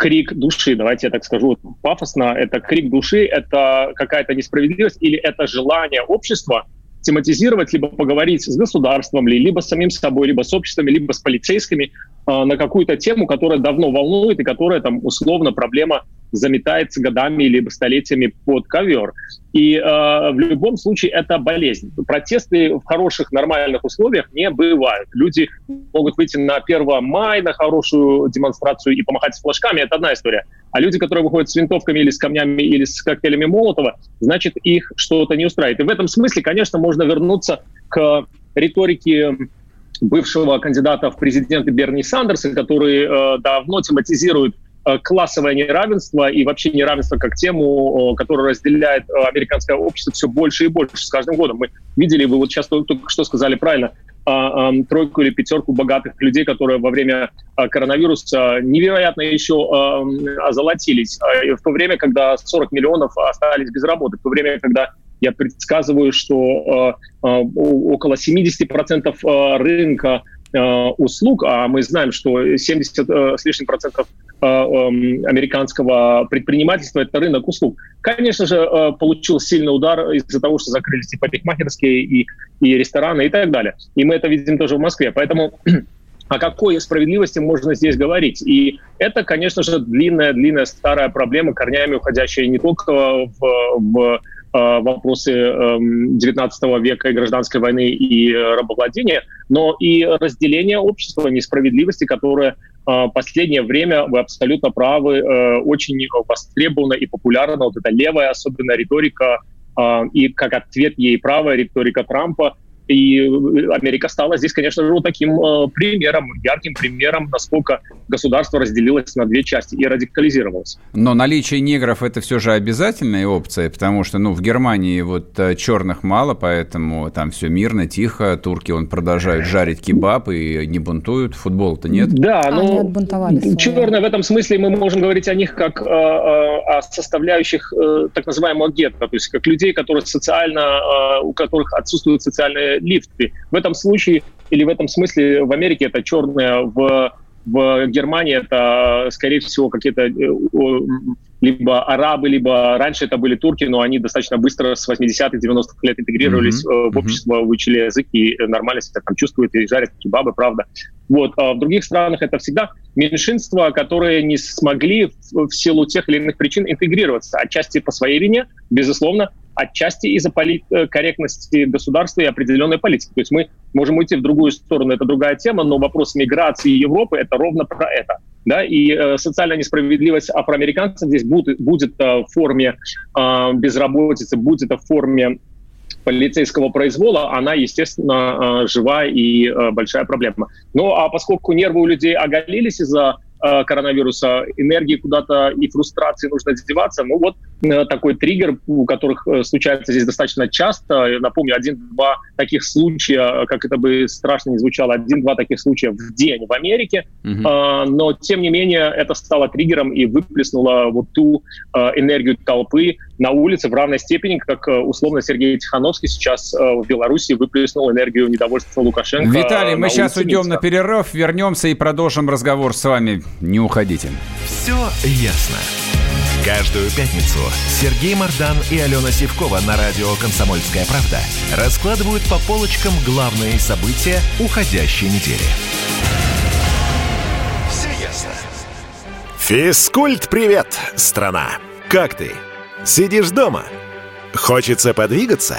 крик души, давайте я так скажу пафосно, это крик души, это какая-то несправедливость или это желание общества тематизировать, либо поговорить с государством, либо с самим собой, либо с обществами, либо с полицейскими э, на какую-то тему, которая давно волнует и которая там условно проблема заметается годами или столетиями под ковер. И э, в любом случае это болезнь. Протесты в хороших, нормальных условиях не бывают. Люди могут выйти на первое мая на хорошую демонстрацию и помахать с флажками. Это одна история. А люди, которые выходят с винтовками или с камнями, или с коктейлями Молотова, значит, их что-то не устраивает. И в этом смысле, конечно, можно вернуться к риторике бывшего кандидата в президенты Берни Сандерса, который э, давно тематизирует классовое неравенство и вообще неравенство как тему, которую разделяет американское общество все больше и больше с каждым годом. Мы видели, вы вот сейчас только что сказали правильно, тройку или пятерку богатых людей, которые во время коронавируса невероятно еще озолотились. В то время, когда сорок миллионов остались без работы, в то время, когда я предсказываю, что около семьдесят процентов рынка услуг, а мы знаем, что семьдесят с лишним процентов американского предпринимательства – это рынок услуг. Конечно же, получил сильный удар из-за того, что закрылись и парикмахерские, и, и рестораны, и так далее. И мы это видим тоже в Москве. Поэтому о какой справедливости можно здесь говорить? И это, конечно же, длинная-длинная старая проблема, корнями уходящая не только в, в вопросы девятнадцатого века и гражданской войны и рабовладения, но и разделение общества, несправедливости, которое в последнее время, вы абсолютно правы, очень востребована и популярна вот эта левая особенно риторика и как ответ ей правая риторика Трампа. И Америка стала здесь, конечно же, вот таким примером, ярким примером, насколько государство разделилось на две части и радикализировалось. Но наличие негров – это все же обязательная опция, потому что ну, в Германии вот черных мало, поэтому там все мирно, тихо, турки он, продолжают жарить кебаб и не бунтуют, футбола-то нет. Да, но а черные в этом смысле мы можем говорить о них как о составляющих так называемого гетто, то есть как людей, которые социально, у которых отсутствуют социальные лифты. В этом случае Или в этом смысле в Америке это черное, в, в Германии это, скорее всего, какие-то либо арабы, либо раньше это были турки, но они достаточно быстро с восьмидесятых, девяностых лет интегрировались mm-hmm. в общество, выучили язык и нормально себя там чувствуют, и жарят кебабы, правда. Вот. А в других странах это всегда меньшинства, которые не смогли в силу тех или иных причин интегрироваться. Отчасти по своей вине, безусловно, отчасти из-за полит... корректности государства и определенной политики. То есть мы можем уйти в другую сторону, это другая тема, но вопрос миграции Европы – это ровно про это. Да? И э, социальная несправедливость афроамериканцев здесь будет, будет э, в форме э, безработицы, будет в форме полицейского произвола, она, естественно, э, жива и э, большая проблема. Ну а поскольку нервы у людей оголились из-за коронавируса, энергии куда-то и фрустрации нужно деваться. Ну вот такой триггер, у которых случается здесь достаточно часто. Я напомню, один-два таких случая, как это бы страшно не звучало, один-два таких случая в день в Америке. Угу. Но, тем не менее, это стало триггером и выплеснуло вот ту энергию толпы на улице в равной степени, как, условно, Сергей Тихановский сейчас в Беларуси выплеснул энергию недовольства Лукашенко. Виталий, мы сейчас уйдем на перерыв, вернемся и продолжим разговор с вами. Не уходите. Все ясно. Каждую пятницу Сергей Мардан и Алена Сивкова на радио «Комсомольская правда» раскладывают по полочкам главные события уходящей недели. Все ясно. Физкульт-привет, страна! Как ты? Сидишь дома? Хочется подвигаться?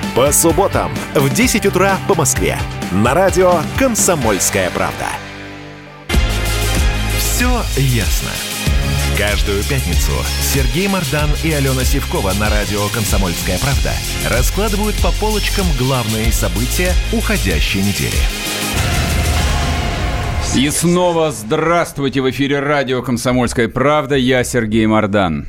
По субботам в десять утра по Москве. На радио «Комсомольская правда». Все ясно. Каждую пятницу Сергей Мардан и Алена Сивкова на радио «Комсомольская правда» раскладывают по полочкам главные события уходящей недели. И снова здравствуйте! В эфире радио «Комсомольская правда». Я Сергей Мардан.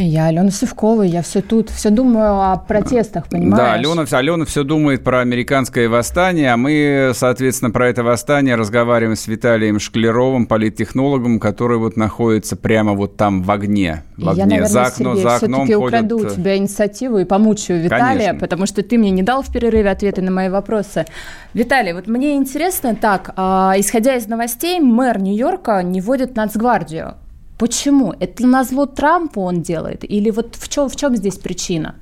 Я Алена Сивкова, я все тут, все думаю о протестах, понимаешь? Да, Алена, Алена все думает про американское восстание, а мы, соответственно, про это восстание разговариваем с Виталием Шкляровым, политтехнологом, который вот находится прямо вот там в огне. В огне. Я, наверное, за окно, Сергей, за окном все-таки ходят... украду у тебя инициативу и помучаю Виталия, конечно, потому что ты мне не дал в перерыве ответы на мои вопросы. Виталий, вот мне интересно так, исходя из новостей, мэр Нью-Йорка не вводит нацгвардию. Почему? Это назло Трампу он делает? Или вот в чем, в чем здесь причина?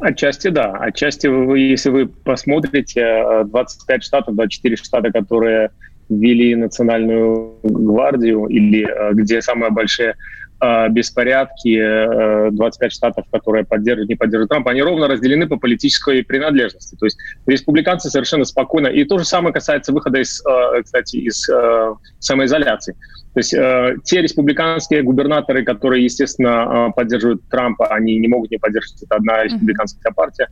Отчасти да. Отчасти, вы, если вы посмотрите, двадцать пять штатов, двадцать четыре штата, которые ввели национальную гвардию, или где самые большие беспорядки, двадцать пять штатов, которые поддерживают, не поддерживают Трампа, они ровно разделены по политической принадлежности. То есть республиканцы совершенно спокойно. И то же самое касается выхода из, кстати, из самоизоляции. То есть э, те республиканские губернаторы, которые, естественно, э, поддерживают Трампа, они не могут не поддерживать, это одна республиканская партия.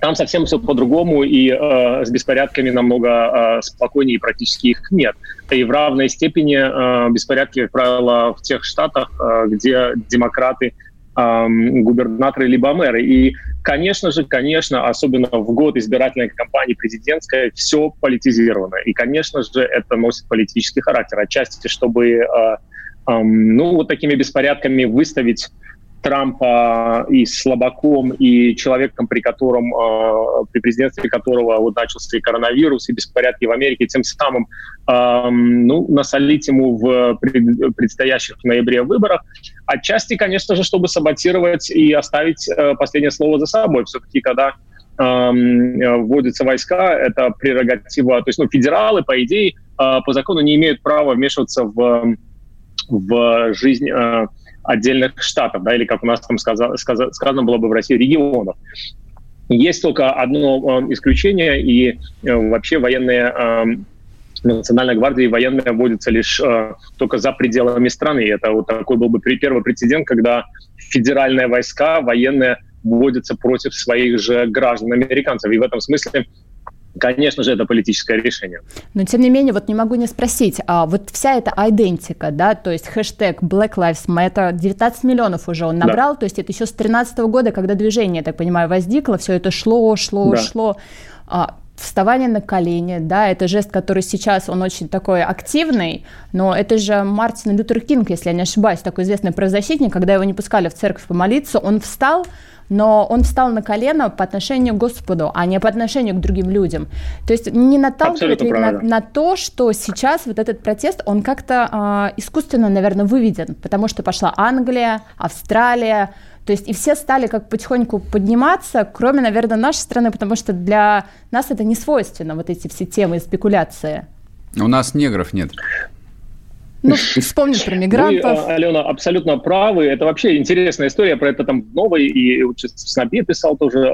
Там совсем все по-другому, и э, с беспорядками намного э, спокойнее, и практически их нет. И в равной степени э, беспорядки, как правило, в тех штатах, э, где демократы, э, губернаторы либо мэры. И, конечно же, конечно, особенно в год избирательной кампании президентской, все политизировано. И, конечно же, это носит политический характер. Отчасти, чтобы э, э, ну, вот такими беспорядками выставить Трампа и слабаком, и человеком, при котором, э, при президентстве которого вот начался и коронавирус, и беспорядки в Америке, тем самым э, ну, насолить ему в предстоящих в ноябре выборах. Отчасти, конечно же, чтобы саботировать и оставить э, последнее слово за собой. Все-таки, когда э, вводятся войска, это прерогатива. То есть ну, федералы, по идее, э, по закону не имеют права вмешиваться в, в жизнь э, отдельных штатов, да, или, как у нас там сказано, сказано было бы в России, регионов. Есть только одно э, исключение, и э, вообще военные, э, национальная гвардия и военная вводятся лишь э, только за пределами страны. И это вот такой был бы первый прецедент, когда федеральные войска, военные, вводятся против своих же граждан, американцев. И в этом смысле Конечно же, это политическое решение. Но, тем не менее, вот не могу не спросить, а вот вся эта айдентика, да, то есть хэштег Black Lives Matter, девятнадцать миллионов уже он набрал, да. То есть это еще с тринадцатого года, когда движение, я так понимаю, возникло, все это шло, шло, да. шло. А, вставание на колени, да, это жест, который сейчас, он очень такой активный, но это же Мартин Лютер Кинг, если я не ошибаюсь, такой известный правозащитник, когда его не пускали в церковь помолиться, он встал, но он встал на колено по отношению к Господу, а не по отношению к другим людям. То есть не наталкивает ли на, на то, что сейчас вот этот протест, он как-то э, искусственно, наверное, выведен, потому что пошла Англия, Австралия, то есть и все стали как потихоньку подниматься, кроме, наверное, нашей страны, потому что для нас это не свойственно, вот эти все темы и спекуляции. У нас негров нет. Ну, вспомнишь про мигрантов. Вы, Алена, абсолютно правы. Это вообще интересная история. Про это там новый и Сноби писал тоже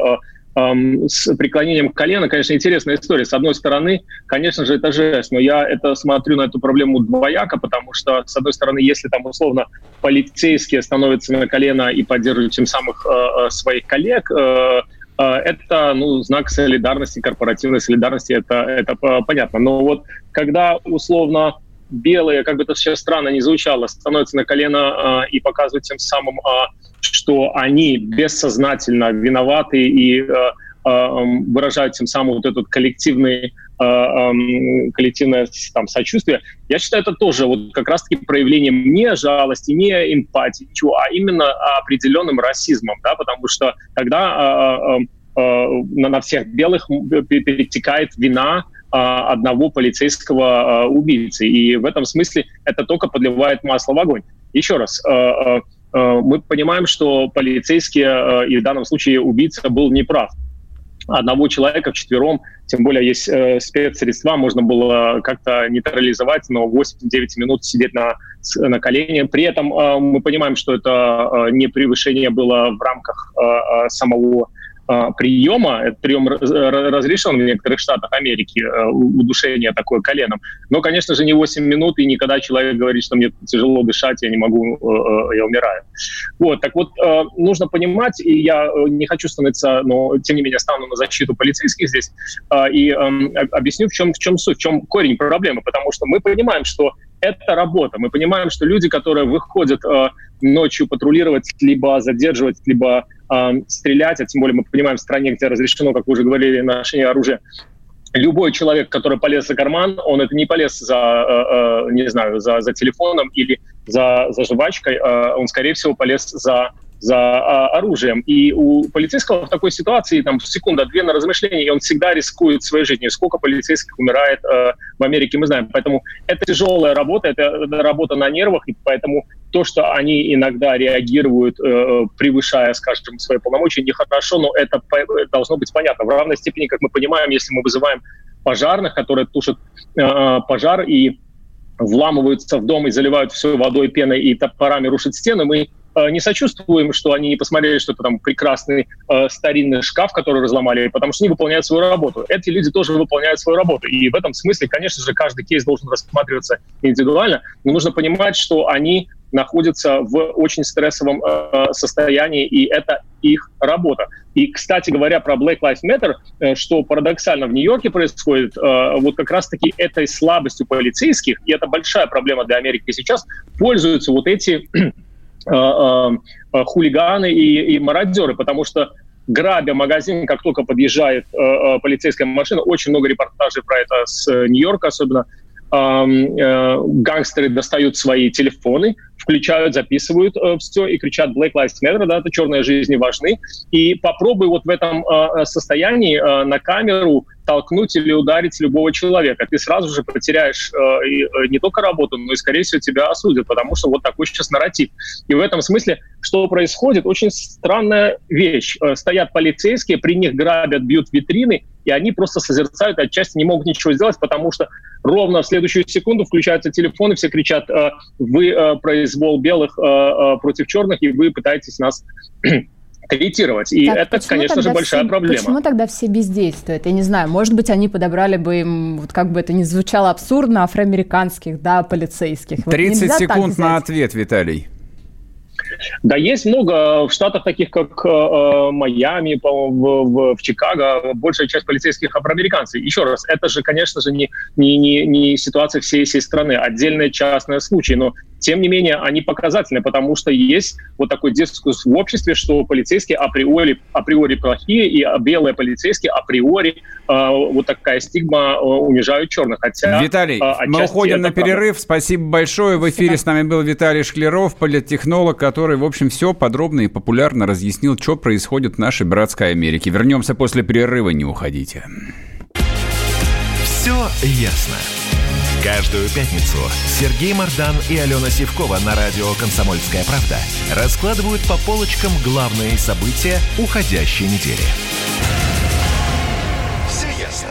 с преклонением колена. Конечно, интересная история. С одной стороны, конечно же, это жесть, но я это смотрю на эту проблему двояко, потому что, с одной стороны, если там, условно, полицейские становятся на колено и поддерживают тем самых э, своих коллег, э, это, ну, знак солидарности, корпоративной солидарности, это, это понятно. Но вот когда, условно, белые, как бы это сейчас странно не звучало, становятся на колено э, и показывают тем самым, э, что они бессознательно виноваты и э, э, выражают тем самым вот этот коллективный, э, э, коллективное там, сочувствие. Я считаю, это тоже вот как раз-таки проявлением не жалости, не эмпатии, ничего, а именно определенным расизмом, да, потому что тогда э, э, на всех белых перетекает вина одного полицейского убийцы. И в этом смысле это только подливает масло в огонь. Еще раз, мы понимаем, что полицейский, и в данном случае убийца, был неправ. Одного человека вчетвером, тем более есть спецсредства, можно было как-то нейтрализовать, но восемь-девять минут сидеть на, на колене. При этом мы понимаем, что это не превышение было в рамках самого приема, этот прием разрешен в некоторых штатах Америки, удушение такое коленом. Но, конечно же, не восемь минут, и никогда человек говорит, что мне тяжело дышать, я не могу, я умираю. Вот, так вот, нужно понимать, и я не хочу становиться, но, тем не менее, стану на защиту полицейских здесь, и объясню, в чем, в чем суть, в чем корень проблемы, потому что мы понимаем, что это работа. Мы понимаем, что люди, которые выходят э, ночью патрулировать, либо задерживать, либо э, стрелять, а тем более мы понимаем в стране, где разрешено, как вы уже говорили, ношение оружия, любой человек, который полез за карман, он это не полез за, э, э, не знаю, за, за телефоном или за, за жвачкой, э, он, скорее всего, полез за... за оружием. И у полицейского в такой ситуации там секунда-две на размышление, и он всегда рискует своей жизнью. Сколько полицейских умирает э, в Америке, мы знаем. Поэтому это тяжелая работа, это, это работа на нервах, и поэтому то, что они иногда реагируют, э, превышая, скажем, свои полномочия, нехорошо, но это должно быть понятно. В равной степени, как мы понимаем, если мы вызываем пожарных, которые тушат э, пожар и вламываются в дом и заливают все водой, пеной и топорами рушат стены, мы не сочувствуем, что они не посмотрели, что это там прекрасный э, старинный шкаф, который разломали, потому что они выполняют свою работу. Эти люди тоже выполняют свою работу. И в этом смысле, конечно же, каждый кейс должен рассматриваться индивидуально, но нужно понимать, что они находятся в очень стрессовом э, состоянии, и это их работа. И, кстати говоря, про Black Lives Matter, э, что парадоксально в Нью-Йорке происходит, э, вот как раз-таки этой слабостью полицейских, и это большая проблема для Америки сейчас, пользуются вот эти... хулиганы и, и мародеры, потому что, грабя магазин, как только подъезжает э, полицейская машина, очень много репортажей про это с Нью-Йорка особенно, э, э, гангстеры достают свои телефоны, включают, записывают э, все и кричат «Black Lives Matter», да, это черные жизни важны, и попробуй вот в этом э, состоянии э, на камеру толкнуть или ударить любого человека. Ты сразу же потеряешь э, и, не только работу, но и, скорее всего, тебя осудят, потому что вот такой сейчас нарратив. И в этом смысле, что происходит, очень странная вещь. Э, стоят полицейские, при них грабят, бьют витрины, и они просто созерцают, отчасти не могут ничего сделать, потому что ровно в следующую секунду включаются телефоны, все кричат э, «Вы э, произвол белых э, э, против черных, и вы пытаетесь нас...» корректировать. И так, это, конечно же, большая все, проблема. Почему тогда все бездействуют? Я не знаю, может быть, они подобрали бы им, вот как бы это ни звучало абсурдно, афроамериканских, да, полицейских. тридцать вот секунд на ответ, Виталий. Да, есть много в штатах таких, как э, Майами, по-моему, в, в, в Чикаго. Большая часть полицейских афроамериканцы. Еще раз, это же, конечно же, не, не, не, не ситуация всей, всей страны. Отдельные частные случаи, но тем не менее они показательны, потому что есть вот такой дискурс в обществе, что полицейские априори, априори плохие, и белые полицейские априори э, вот такая стигма э, унижают черных. Хотя, Виталий, э, мы уходим на перерыв. Правда. Спасибо большое. В эфире с нами был Виталий Шкляров, политтехнолог, который, в общем, все подробно и популярно разъяснил, что происходит в нашей братской Америке. Вернемся после перерыва, не уходите. Все ясно. Каждую пятницу Сергей Мардан и Алена Сивкова на радио «Комсомольская правда» раскладывают по полочкам главные события уходящей недели. Все ясно.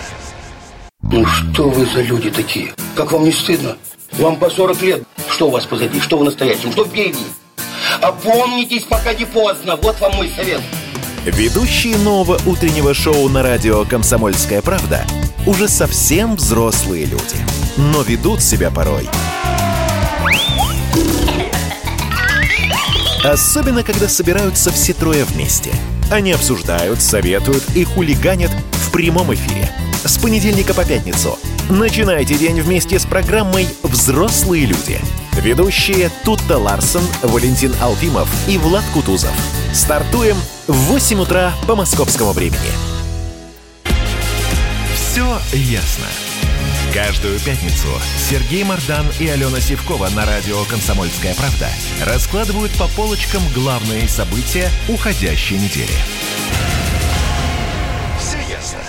Ну что вы за люди такие? Как вам не стыдно? Вам по сорок лет. Что у вас позади? Что вы настоящем? Что впереди? Опомнитесь, пока не поздно. Вот вам мой совет. Ведущие нового утреннего шоу на радио «Комсомольская правда» уже совсем взрослые люди, но ведут себя порой. Особенно, когда собираются все трое вместе. Они обсуждают, советуют и хулиганят в прямом эфире. С понедельника по пятницу. Начинайте день вместе с программой «Взрослые люди». Ведущие Тутта Ларсен, Валентин Алфимов и Влад Кутузов. Стартуем в восемь утра по московскому времени. Все ясно. Каждую пятницу Сергей Мардан и Алена Сивкова на радио «Комсомольская правда» раскладывают по полочкам главные события уходящей недели. Все ясно.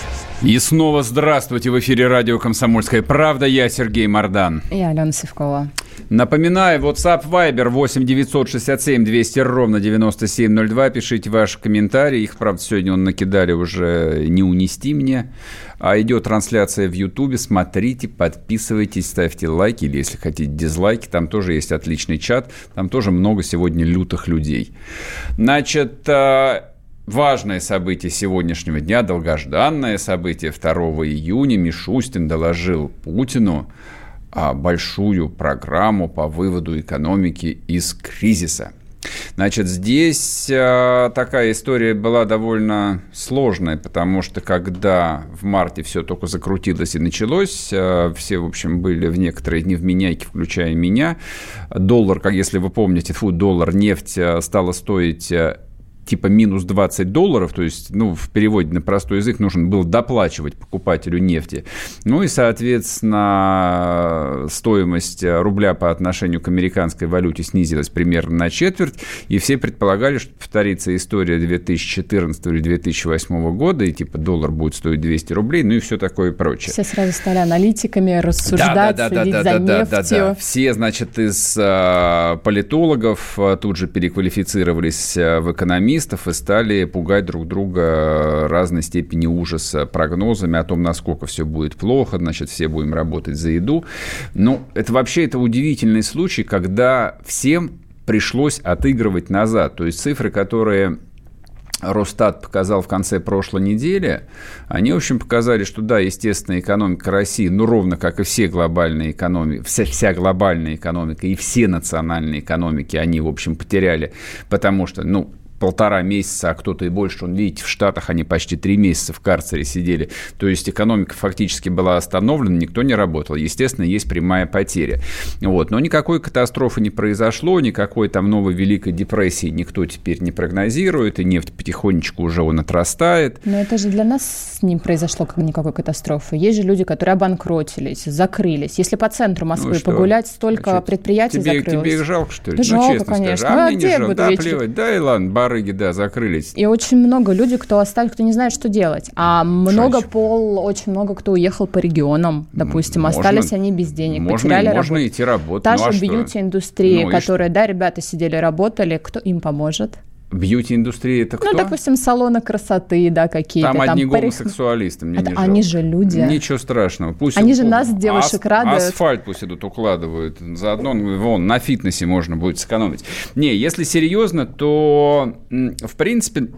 И снова здравствуйте. В эфире радио «Комсомольская правда». Я Сергей Мардан. И Алена Сивкова. Напоминаю, WhatsApp, Viber восемь девятьсот шестьдесят семь двести ровно девяносто семь ноль два. Пишите ваши комментарии. Их, правда, сегодня он накидали уже не унести мне. А идет трансляция в Ютубе. Смотрите, подписывайтесь, ставьте лайки. Или, если хотите, дизлайки. Там тоже есть отличный чат. Там тоже много сегодня лютых людей. Значит... Важное событие сегодняшнего дня, долгожданное событие, второго июня Мишустин доложил Путину большую программу по выводу экономики из кризиса. Значит, здесь такая история была довольно сложная, потому что когда в марте все только закрутилось и началось, все, в общем, были в некоторые дни в меняйке, включая меня, доллар, как если вы помните, фу, доллар, нефть стала стоить... типа минус двадцать долларов, то есть, ну, в переводе на простой язык нужно было доплачивать покупателю нефти. Ну и, соответственно, стоимость рубля по отношению к американской валюте снизилась примерно на четверть, и все предполагали, что повторится история две тысячи четырнадцатого или две тысячи восьмого года, и типа доллар будет стоить двести рублей, ну и все такое прочее. Все сразу стали аналитиками рассуждать, да, да, да, следить да, да, за да, нефтью. Да, да, да. Все, значит, из политологов тут же переквалифицировались в экономистов, и стали пугать друг друга разной степени ужаса прогнозами о том, насколько все будет плохо, значит, все будем работать за еду. Ну, это вообще это удивительный случай, когда всем пришлось отыгрывать назад. То есть цифры, которые Росстат показал в конце прошлой недели, они, в общем, показали, что, да, естественно, экономика России, ну, ровно как и все глобальные экономики, вся, вся глобальная экономика и все национальные экономики, они, в общем, потеряли, потому что, ну, полтора месяца, а кто-то и больше, он, видите, в Штатах они почти три месяца в карцере сидели. То есть экономика фактически была остановлена, никто не работал. Естественно, есть прямая потеря. Вот. Но никакой катастрофы не произошло, никакой там новой Великой депрессии никто теперь не прогнозирует, и нефть потихонечку уже он отрастает. Но это же для нас с ним произошло как никакой катастрофы. Есть же люди, которые обанкротились, закрылись. Если по центру Москвы ну, погулять, столько а предприятий тебе, закрылось. Тебе их жалко, что ли? Да, ну, жалко, честно, конечно. Скажи, а, а мне не жалко. Да, плевать. Да, и ладно, бар. Барыги, да, закрылись. И очень много людей, кто остались, кто не знает, что делать. А много Шанчик. пол, очень много кто уехал по регионам, допустим. Можно, остались они без денег, можно, потеряли можно работу. Можно идти работать. Та ну, же а бьюти-индустрия, ну, которая, да, ребята сидели, работали, кто им поможет? Бьюти-индустрия это кто? Ну, допустим, салоны красоты, да, какие-то. Там, там одни парик... гомосексуалисты, мне а, не жалко. Они же люди. Ничего страшного. Пусть они же он... нас, девушек, Ас... радуют. Асфальт пусть идут, укладывают. Заодно вон, на фитнесе можно будет сэкономить. Не, если серьезно, то, в принципе...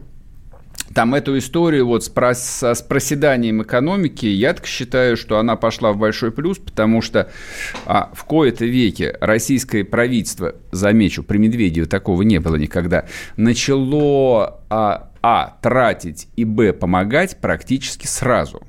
там эту историю вот с, про, со, с проседанием экономики, я так считаю, что она пошла в большой плюс, потому что а, в кои-то веки российское правительство, замечу, при Медведеве такого не было никогда, начало а, а тратить и б помогать практически сразу.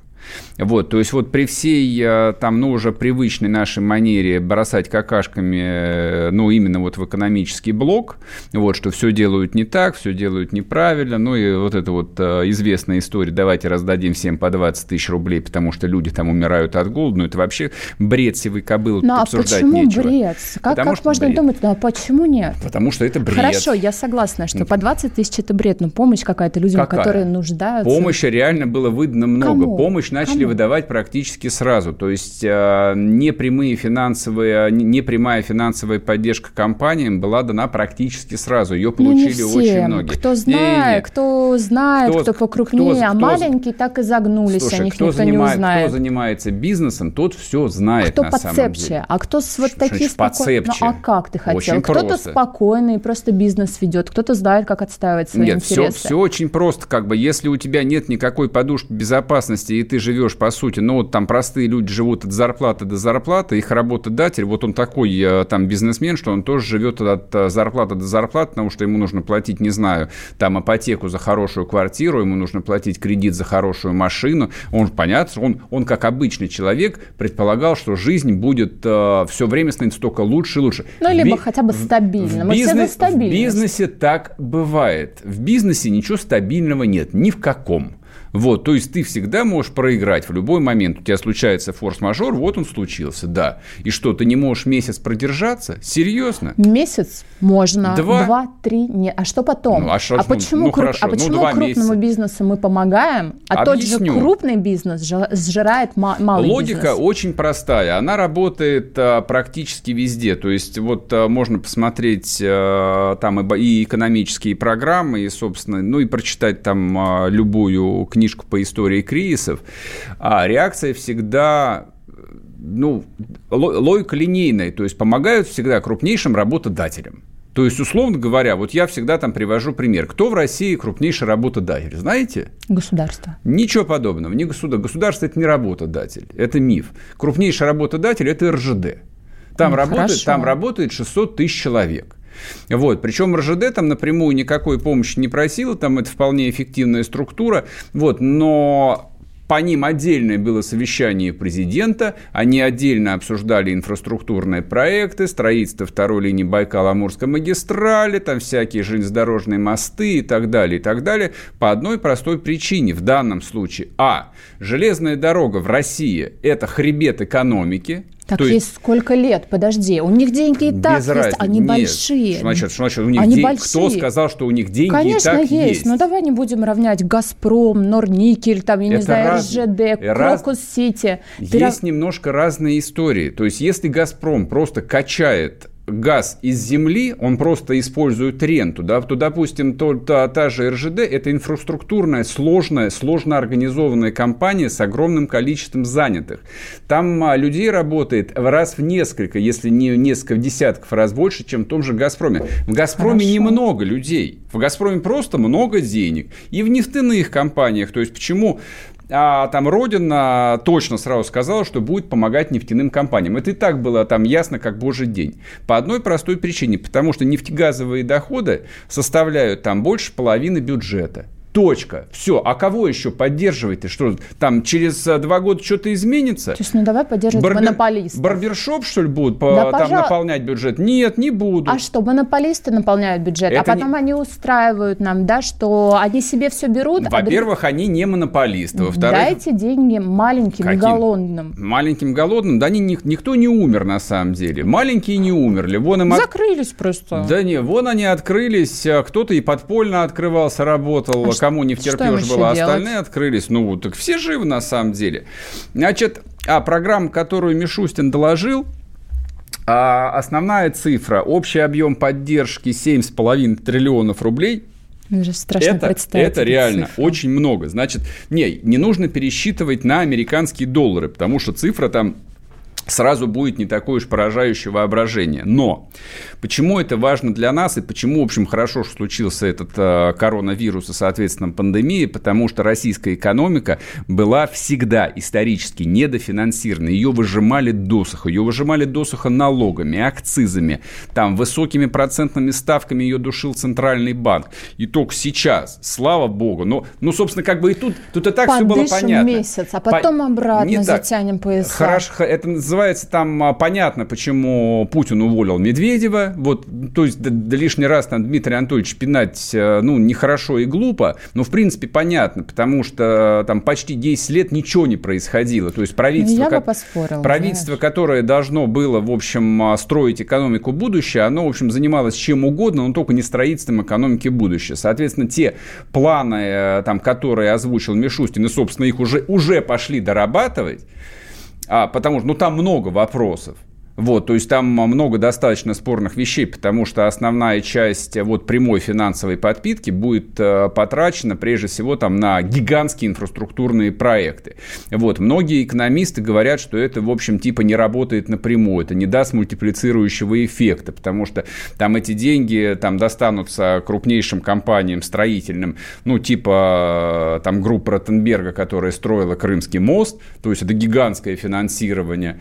Вот, то есть вот при всей там, ну, уже привычной нашей манере бросать какашками, ну, именно вот в экономический блок, вот, что все делают не так, все делают неправильно, ну, и вот эта вот известная история, давайте раздадим всем по двадцать тысяч рублей, потому что люди там умирают от голода, ну, это вообще бред сивой кобылы, ну, а обсуждать нечего. Бред? Как, потому как можно бред? Думать, ну, а почему нет? Потому что это бред. Хорошо, я согласна, что ну, по двадцать тысяч это бред, но помощь какая-то людям, какая? Которые нуждаются. Помощи реально было выдано много. Кому? Помощь начали выдавать практически сразу. То есть непрямые финансовые, непрямая финансовая поддержка компаниям была дана практически сразу. Ее получили ну очень многие. Кто знает, не, не, не. кто знает, кто, кто покрупнее, кто, а кто, маленькие так и загнулись, слушай, о них никто занимает, не узнает. Кто занимается бизнесом, тот все знает кто на подцепче, самом деле. А кто вот такие спокойные? Ну, а как ты хотел? Кто-то спокойный, просто бизнес ведет, кто-то знает, как отстаивать свои нет, интересы. Нет, все, все очень просто. Как бы, если у тебя нет никакой подушки безопасности, и ты живешь, по сути, ну, вот там простые люди живут от зарплаты до зарплаты, их работодатель, вот он такой там бизнесмен, что он тоже живет от зарплаты до зарплаты, потому что ему нужно платить, не знаю, там ипотеку за хорошую квартиру, ему нужно платить кредит за хорошую машину, он, понятно, он, он как обычный человек предполагал, что жизнь будет э, все время становится только лучше и лучше. Ну, либо Би- хотя бы стабильно. В, бизнес, в бизнесе так бывает. В бизнесе ничего стабильного нет, ни в каком. Вот, то есть ты всегда можешь проиграть в любой момент. У тебя случается форс-мажор, вот он случился, да. И что, ты не можешь месяц продержаться? Серьезно? Месяц можно. Два? Два, три, нет. А что потом? Ну, а, шо, а почему, ну, круп... хорошо, а почему ну, крупному месяца. Бизнесу мы помогаем, а Объясню. Тот же крупный бизнес сжирает малый Логика бизнес? Логика очень простая. Она работает а, практически везде. То есть вот а, можно посмотреть а, там и экономические программы, и, собственно, ну и прочитать там а, любую книгу, книжку по истории кризисов, а реакция всегда, ну, логика линейная, то есть помогают всегда крупнейшим работодателям. То есть, условно говоря, вот я всегда там привожу пример. Кто в России крупнейший работодатель, знаете? Государство. Ничего подобного, не государство. Государство – это не работодатель, это миф. Крупнейший работодатель – это эр жэ дэ. Там, ну, работает, там работает шестьсот тысяч человек. Вот. Причем эр жэ дэ там напрямую никакой помощи не просила, там это вполне эффективная структура, вот. Но по ним отдельное было совещание президента, они отдельно обсуждали инфраструктурные проекты, строительство второй линии Байкал-Амурской магистрали, там всякие железнодорожные мосты и так далее, и так далее, по одной простой причине. В данном случае, а, железная дорога в России – это хребет экономики. Так то есть сколько лет? Подожди, у них деньги и так разницы. Есть, они Нет. большие. Что значит, что значит, у них они день... большие. Кто сказал, что у них деньги Конечно, и так есть? Конечно, есть. Но давай не будем равнять Газпром, Норникель, там, я Это не знаю, раз... эр жэ дэ, раз... Крокус-Сити. Есть Ты... немножко разные истории. То есть если Газпром просто качает газ из земли, он просто использует ренту, да, то, допустим, то, та, та же эр жэ дэ – это инфраструктурная, сложная, сложно организованная компания с огромным количеством занятых. Там а, людей работает в раз в несколько, если не несколько десятков раз больше, чем в том же «Газпроме». В «Газпроме» Хорошо. Немного людей, в «Газпроме» просто много денег. И в нефтяных компаниях, то есть почему… А там Родина точно сразу сказала, что будет помогать нефтяным компаниям. Это и так было там ясно, как божий день. По одной простой причине. Потому что нефтегазовые доходы составляют там больше половины бюджета. Точка. Все. А кого еще поддерживаете? Что там через два года что-то изменится? Слушай, ну давай поддерживать Барбер... монополистов. Барбершоп, что ли, будут по... да, там, пожалуй... наполнять бюджет? Нет, не будут. А что, монополисты наполняют бюджет, это а потом не... они устраивают нам, да, что они себе все берут? Во-первых, а... они не монополисты. Во-вторых... Дайте деньги маленьким Каким? голодным. Маленьким голодным? Да они, никто не умер на самом деле. Маленькие не умерли. Вон им... Закрылись просто. Да не, вон они открылись, кто-то и подпольно открывался, работал, а кому не втерпешь было, остальные открылись. Ну, так все живы на самом деле. Значит, а программа, которую Мишустин доложил, а основная цифра, общий объем поддержки семь целых пять десятых триллионов рублей. Уже страшно это, представить. Это реально цифру. Очень много. Значит, не, не нужно пересчитывать на американские доллары, потому что цифра там сразу будет не такое уж поражающее воображение. Но почему это важно для нас и почему, в общем, хорошо, что случился этот э, коронавирус и, соответственно, пандемия, потому что российская экономика была всегда исторически недофинансирована. Ее выжимали досуха. Ее выжимали досуха налогами, акцизами, там, высокими процентными ставками ее душил Центральный банк. И только сейчас, слава богу, но, ну, собственно, как бы и тут, тут и так подышим все было понятно. Месяц, а потом По... обратно не затянем пояса. Хорошо, это называется там понятно, почему Путин уволил Медведева. Вот, то есть, да, да лишний раз там Дмитрий Анатольевич пинать, ну, нехорошо и глупо, но, в принципе, понятно, потому что там почти десять лет ничего не происходило. То есть, правительство, ко- поспорила, правительство которое должно было, в общем, строить экономику будущего, оно, в общем, занималось чем угодно, но только не строительством экономики будущего. Соответственно, те планы, там, которые озвучил Мишустин, и, собственно, их уже, уже пошли дорабатывать, а, потому что ну, там много вопросов. Вот, то есть там много достаточно спорных вещей, потому что основная часть вот, прямой финансовой подпитки будет э, потрачена прежде всего там, на гигантские инфраструктурные проекты. Вот, многие экономисты говорят, что это, в общем, типа не работает напрямую, это не даст мультиплицирующего эффекта, потому что там эти деньги там, достанутся крупнейшим компаниям строительным, ну, типа там, группы Ротенберга, которая строила Крымский мост, то есть это гигантское финансирование.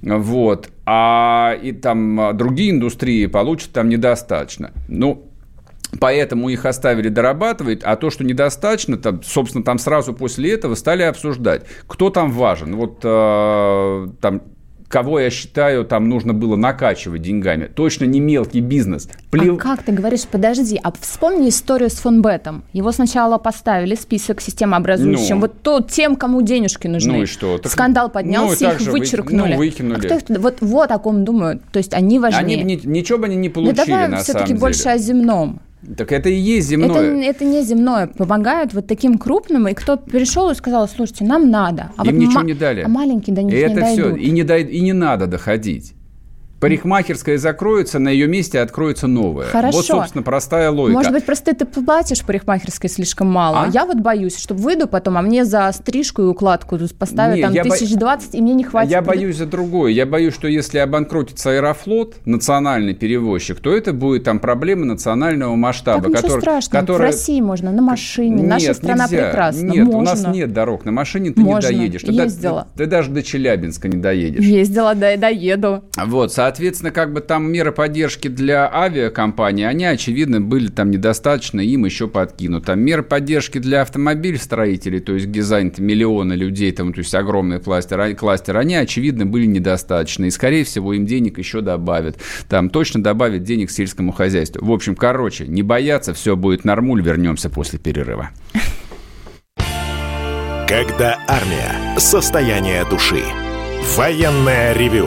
Вот, а и там другие индустрии получат там недостаточно. Ну, поэтому их оставили дорабатывать, а то, что недостаточно, там, собственно, там сразу после этого стали обсуждать, кто там важен. Вот э, там... кого, я считаю, там нужно было накачивать деньгами. Точно не мелкий бизнес. Плев... А как ты говоришь, подожди, а вспомни историю с Фонбетом. Его сначала поставили в список системообразующим. Ну, вот то, тем, кому денежки нужны. Ну и что? Так... Скандал поднялся, ну, их вычеркнули. Вы... Ну, выкинули. А кто их... вот, вот о ком думаю. То есть они важнее. Они, ничего бы они не получили, на самом деле. Ну давай все-таки больше о земном. Так это и есть земное. Это, это не земное. Помогают вот таким крупным. И кто пришел и сказал, слушайте, нам надо. А им вот ничего ма- не дали. А маленькие до них это не дойдут. И не, дой- и не надо доходить. Парикмахерская закроется, на ее месте откроется новая. Хорошо. Вот, собственно, простая логика. Может быть, просто ты платишь парикмахерской слишком мало. А? Я вот боюсь, что выйду потом, а мне за стрижку и укладку поставят не, там тысяч двадцать, бо... и мне не хватит. Я боюсь за другое. Я боюсь, что если обанкротится Аэрофлот, национальный перевозчик, то это будет там проблема национального масштаба. Так который, страшного. Который... В России можно на машине. Нет, наша страна нельзя. Прекрасна. Нет, можно. У нас нет дорог. На машине ты можно. Не доедешь. Ты, ездила. Ты, ты даже до Челябинска не доедешь. Ездила, да, и доеду. Вот, соответственно. Соответственно, как бы там меры поддержки для авиакомпаний, они, очевидно, были там недостаточно, им еще подкинут. Там меры поддержки для автомобилестроителей, то есть где заняты миллионы людей, там, то есть огромный кластер, кластер, они, очевидно, были недостаточны. И, скорее всего, им денег еще добавят. Там точно добавят денег сельскому хозяйству. В общем, короче, не бояться, все будет нормуль, вернемся после перерыва. Когда армия. Состояние души. Военное ревю.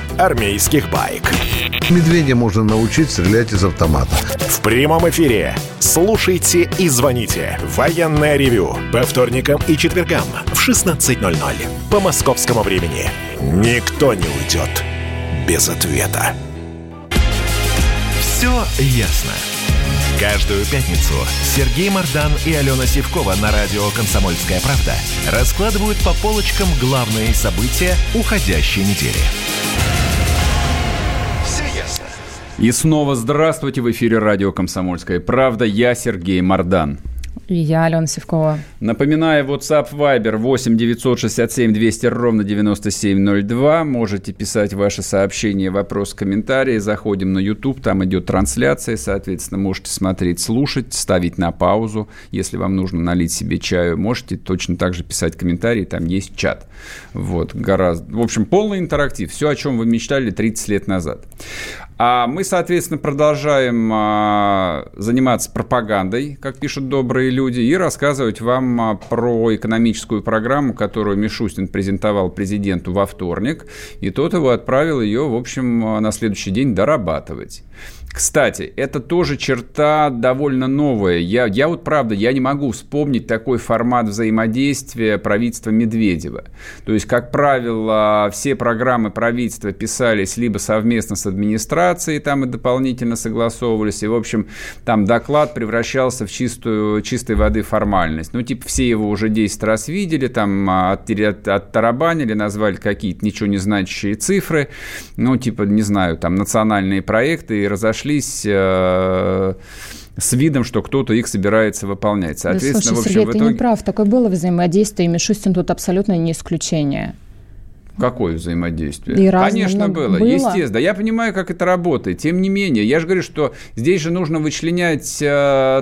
армейских баек. Медведя можно научить стрелять из автомата. В прямом эфире. Слушайте и звоните. Военное ревю. По вторникам и четвергам в шестнадцать ноль-ноль. По московскому времени. Никто не уйдет без ответа. Все ясно. Каждую пятницу Сергей Мардан и Алена Сивкова на радио «Комсомольская правда» раскладывают по полочкам главные события уходящей недели. И снова здравствуйте. В эфире радио «Комсомольская правда». Я Сергей Мардан. И я Алена Сивкова. Напоминаю, WhatsApp, Viber восемь девятьсот шестьдесят семь двести ровно девяносто семь ноль два. Можете писать ваши сообщения, вопросы, комментарии. Заходим на YouTube, там идет трансляция. Соответственно, можете смотреть, слушать, ставить на паузу. Если вам нужно налить себе чаю, можете точно так же писать комментарии. Там есть чат. Вот, гораздо... В общем, полный интерактив. Все, о чем вы мечтали тридцать лет назад. А мы, соответственно, продолжаем а, заниматься пропагандой, как пишут добрые люди, и рассказывать вам а, про экономическую программу, которую Мишустин презентовал президенту во вторник, и тот его отправил ее, в общем, на следующий день дорабатывать. Кстати, это тоже черта довольно новая. Я, я вот, правда, я не могу вспомнить такой формат взаимодействия правительства Медведева. То есть, как правило, все программы правительства писались либо совместно с администрацией, там и дополнительно согласовывались, и, в общем, там доклад превращался в чистую, чистой воды формальность. Ну, типа, все его уже десять раз видели, там оттарабанили, назвали какие-то ничего не значащие цифры, ну, типа, не знаю, там, национальные проекты, и разошлись с видом, что кто-то их собирается выполнять. Соответственно, да, слушай, в общем, Сергей, в итоге... ты не прав. Такое было взаимодействие, и Мишустин тут абсолютно не исключение. Какое взаимодействие? И Конечно, было, было, естественно. Я понимаю, как это работает. Тем не менее, я же говорю, что здесь же нужно вычленять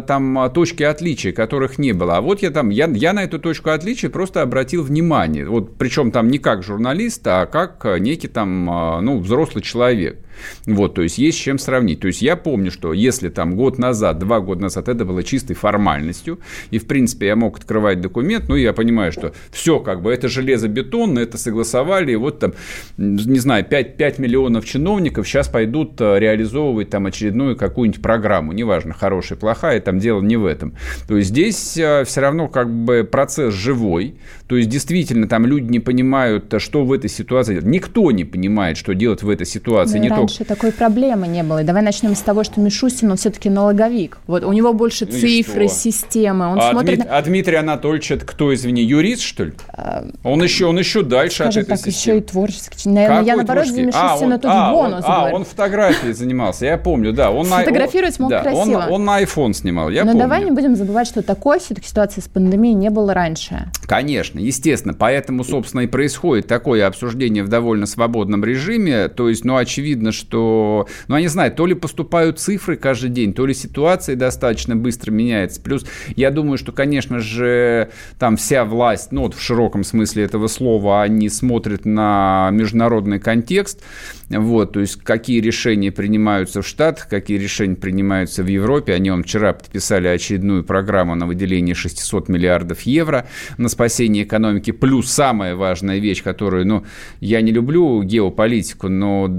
там точки отличия, которых не было. А вот я там, я, я на эту точку отличия просто обратил внимание. Вот, причем там не как журналист, а как некий там, ну, взрослый человек. Вот, то есть, есть с чем сравнить. То есть, я помню, что если там год назад, два года назад это было чистой формальностью, и, в принципе, я мог открывать документ, ну, я понимаю, что все, как бы, это железобетонно, это согласовали, и вот там, не знаю, пять миллионов чиновников сейчас пойдут реализовывать там очередную какую-нибудь программу, неважно, хорошая, плохая, там дело не в этом. То есть, здесь все равно, как бы, процесс живой, то есть, действительно, там люди не понимают, что в этой ситуации делать. Никто не понимает, что делать в этой ситуации, не только Раньше такой проблемы не было. И давай начнем с того, что Мишустин, он все-таки налоговик. Вот у него больше цифры, системы. Он а, смотрит... Дмит... на... а Дмитрий Анатольевич, это кто, извини, юрист, что ли? А... Он еще, он еще дальше Скажи, от этой так, системы. Еще и творческий. Наверное, я, наоборот, за Мишустина а, тут а, бонус а, говорю. А, он фотографией занимался, я помню, да. Он Сфотографировать на... мог да, красиво. Он, он на iPhone снимал, я Но помню. Но давай не будем забывать, что такой все-таки ситуации с пандемией не было раньше. Конечно, естественно. Поэтому, собственно, и происходит такое обсуждение в довольно свободном режиме. То есть, ну, очевидно, что, ну, я не знаю, то ли поступают цифры каждый день, то ли ситуация достаточно быстро меняется. Плюс, я думаю, что, конечно же, там вся власть, ну, вот в широком смысле этого слова, они смотрят на международный контекст, вот, то есть, какие решения принимаются в Штатах, какие решения принимаются в Европе. Они вам вчера подписали очередную программу на выделение шестьсот миллиардов евро на спасение экономики. Плюс самая важная вещь, которую, ну, я не люблю геополитику, но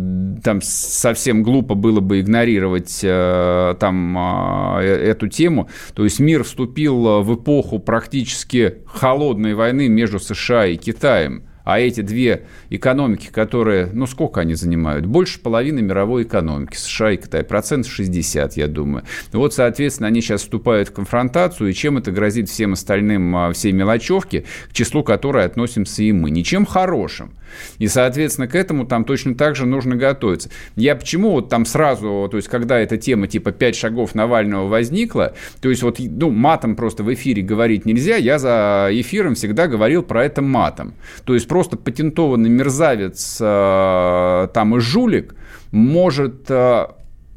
там совсем глупо было бы игнорировать э, там э, эту тему. То есть мир вступил в эпоху практически холодной войны между США и Китаем. А эти две экономики, которые, ну, сколько они занимают? Больше половины мировой экономики, США и Китай. Процентов шестьдесят, я думаю. Вот, соответственно, они сейчас вступают в конфронтацию, и чем это грозит всем остальным, всей мелочевке, к числу которой относимся и мы. Ничем хорошим. И, соответственно, к этому там точно так же нужно готовиться. Я почему вот там сразу, то есть, когда эта тема типа «пять шагов Навального» возникла, то есть, вот, ну, матом просто в эфире говорить нельзя, я за эфиром всегда говорил про это матом. То есть, просто патентованный мерзавец э, там и жулик может... Э,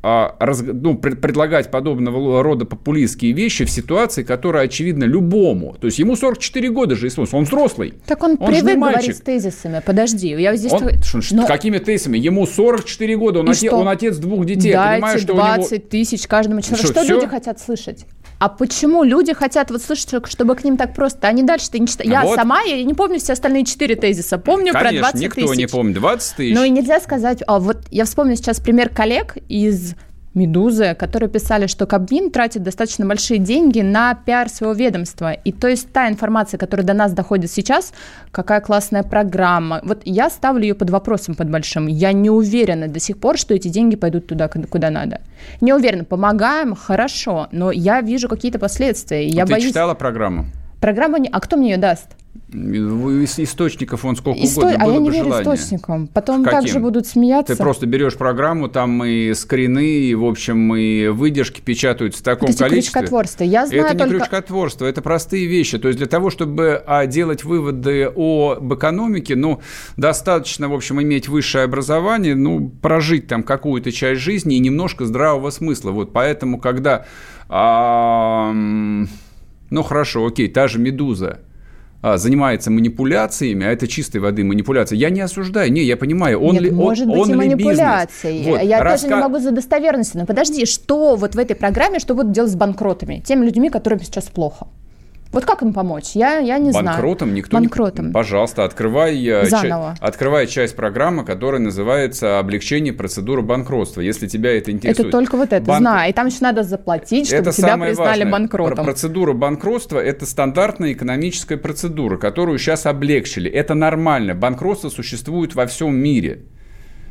Раз, ну, пред, предлагать подобного рода популистские вещи в ситуации, которая очевидна любому. То есть ему сорок четыре года же исполнилось, он взрослый. Так он, он привык говорить с тезисами. Подожди, я здесь... Он, Но... Какими тезисами? Ему сорок четыре года, он, оте... он отец двух детей. Дайте понимаю, что двадцать у него... тысяч каждому человеку. Что, что люди все? хотят слышать? А почему люди хотят вот слышать, чтобы к ним так просто? Они дальше-то не читают. Я вот. сама, я не помню все остальные четыре тезиса. Помню Конечно, про двадцать тысяч. Конечно, никто не помнит. двадцать тысяч. Ну и нельзя сказать... А, вот я вспомню сейчас пример коллег из «Медузы», которые писали, что Кабмин тратит достаточно большие деньги на пиар своего ведомства. И то есть та информация, которая до нас доходит сейчас, какая классная программа. Вот я ставлю ее под вопросом, под большим. Я не уверена до сих пор, что эти деньги пойдут туда, куда надо. Не уверена. Помогаем, хорошо, но я вижу какие-то последствия. Я боюсь... Ты читала программу? Программу не... А кто мне ее даст? Из источников он сколько Исто... угодно, а было бы желание. А я не верю источникам. Потом Каким? также будут смеяться. Ты просто берешь программу, там и скрины, и, в общем, и выдержки печатаются в таком это количестве. Это крючкотворство. Я знаю это не только... крючкотворство, это простые вещи. То есть для того, чтобы делать выводы об экономике, ну, достаточно, в общем, иметь высшее образование, ну, прожить там какую-то часть жизни и немножко здравого смысла. Вот поэтому, когда... Ну, хорошо, окей, та же «Медуза» занимается манипуляциями, а это чистой воды манипуляция. Я не осуждаю, не, я понимаю, он ли бизнес. Нет, может быть и манипуляции. Вот. Я Раска... тоже не могу за достоверностью. Но подожди, что вот в этой программе, что будут делать с банкротами, теми людьми, которым сейчас плохо? Вот как им помочь? Я, я не банкротом знаю. Банкротом никто банкротом. не... Пожалуйста, открывай, ча... открывай часть программы, которая называется «Облегчение процедуры банкротства», если тебя это интересует. Это только вот это, Банк... знаю. И там еще надо заплатить, чтобы это тебя признали важное. банкротом. Процедура банкротства – это стандартная экономическая процедура, которую сейчас облегчили. Это нормально. Банкротство существует во всем мире.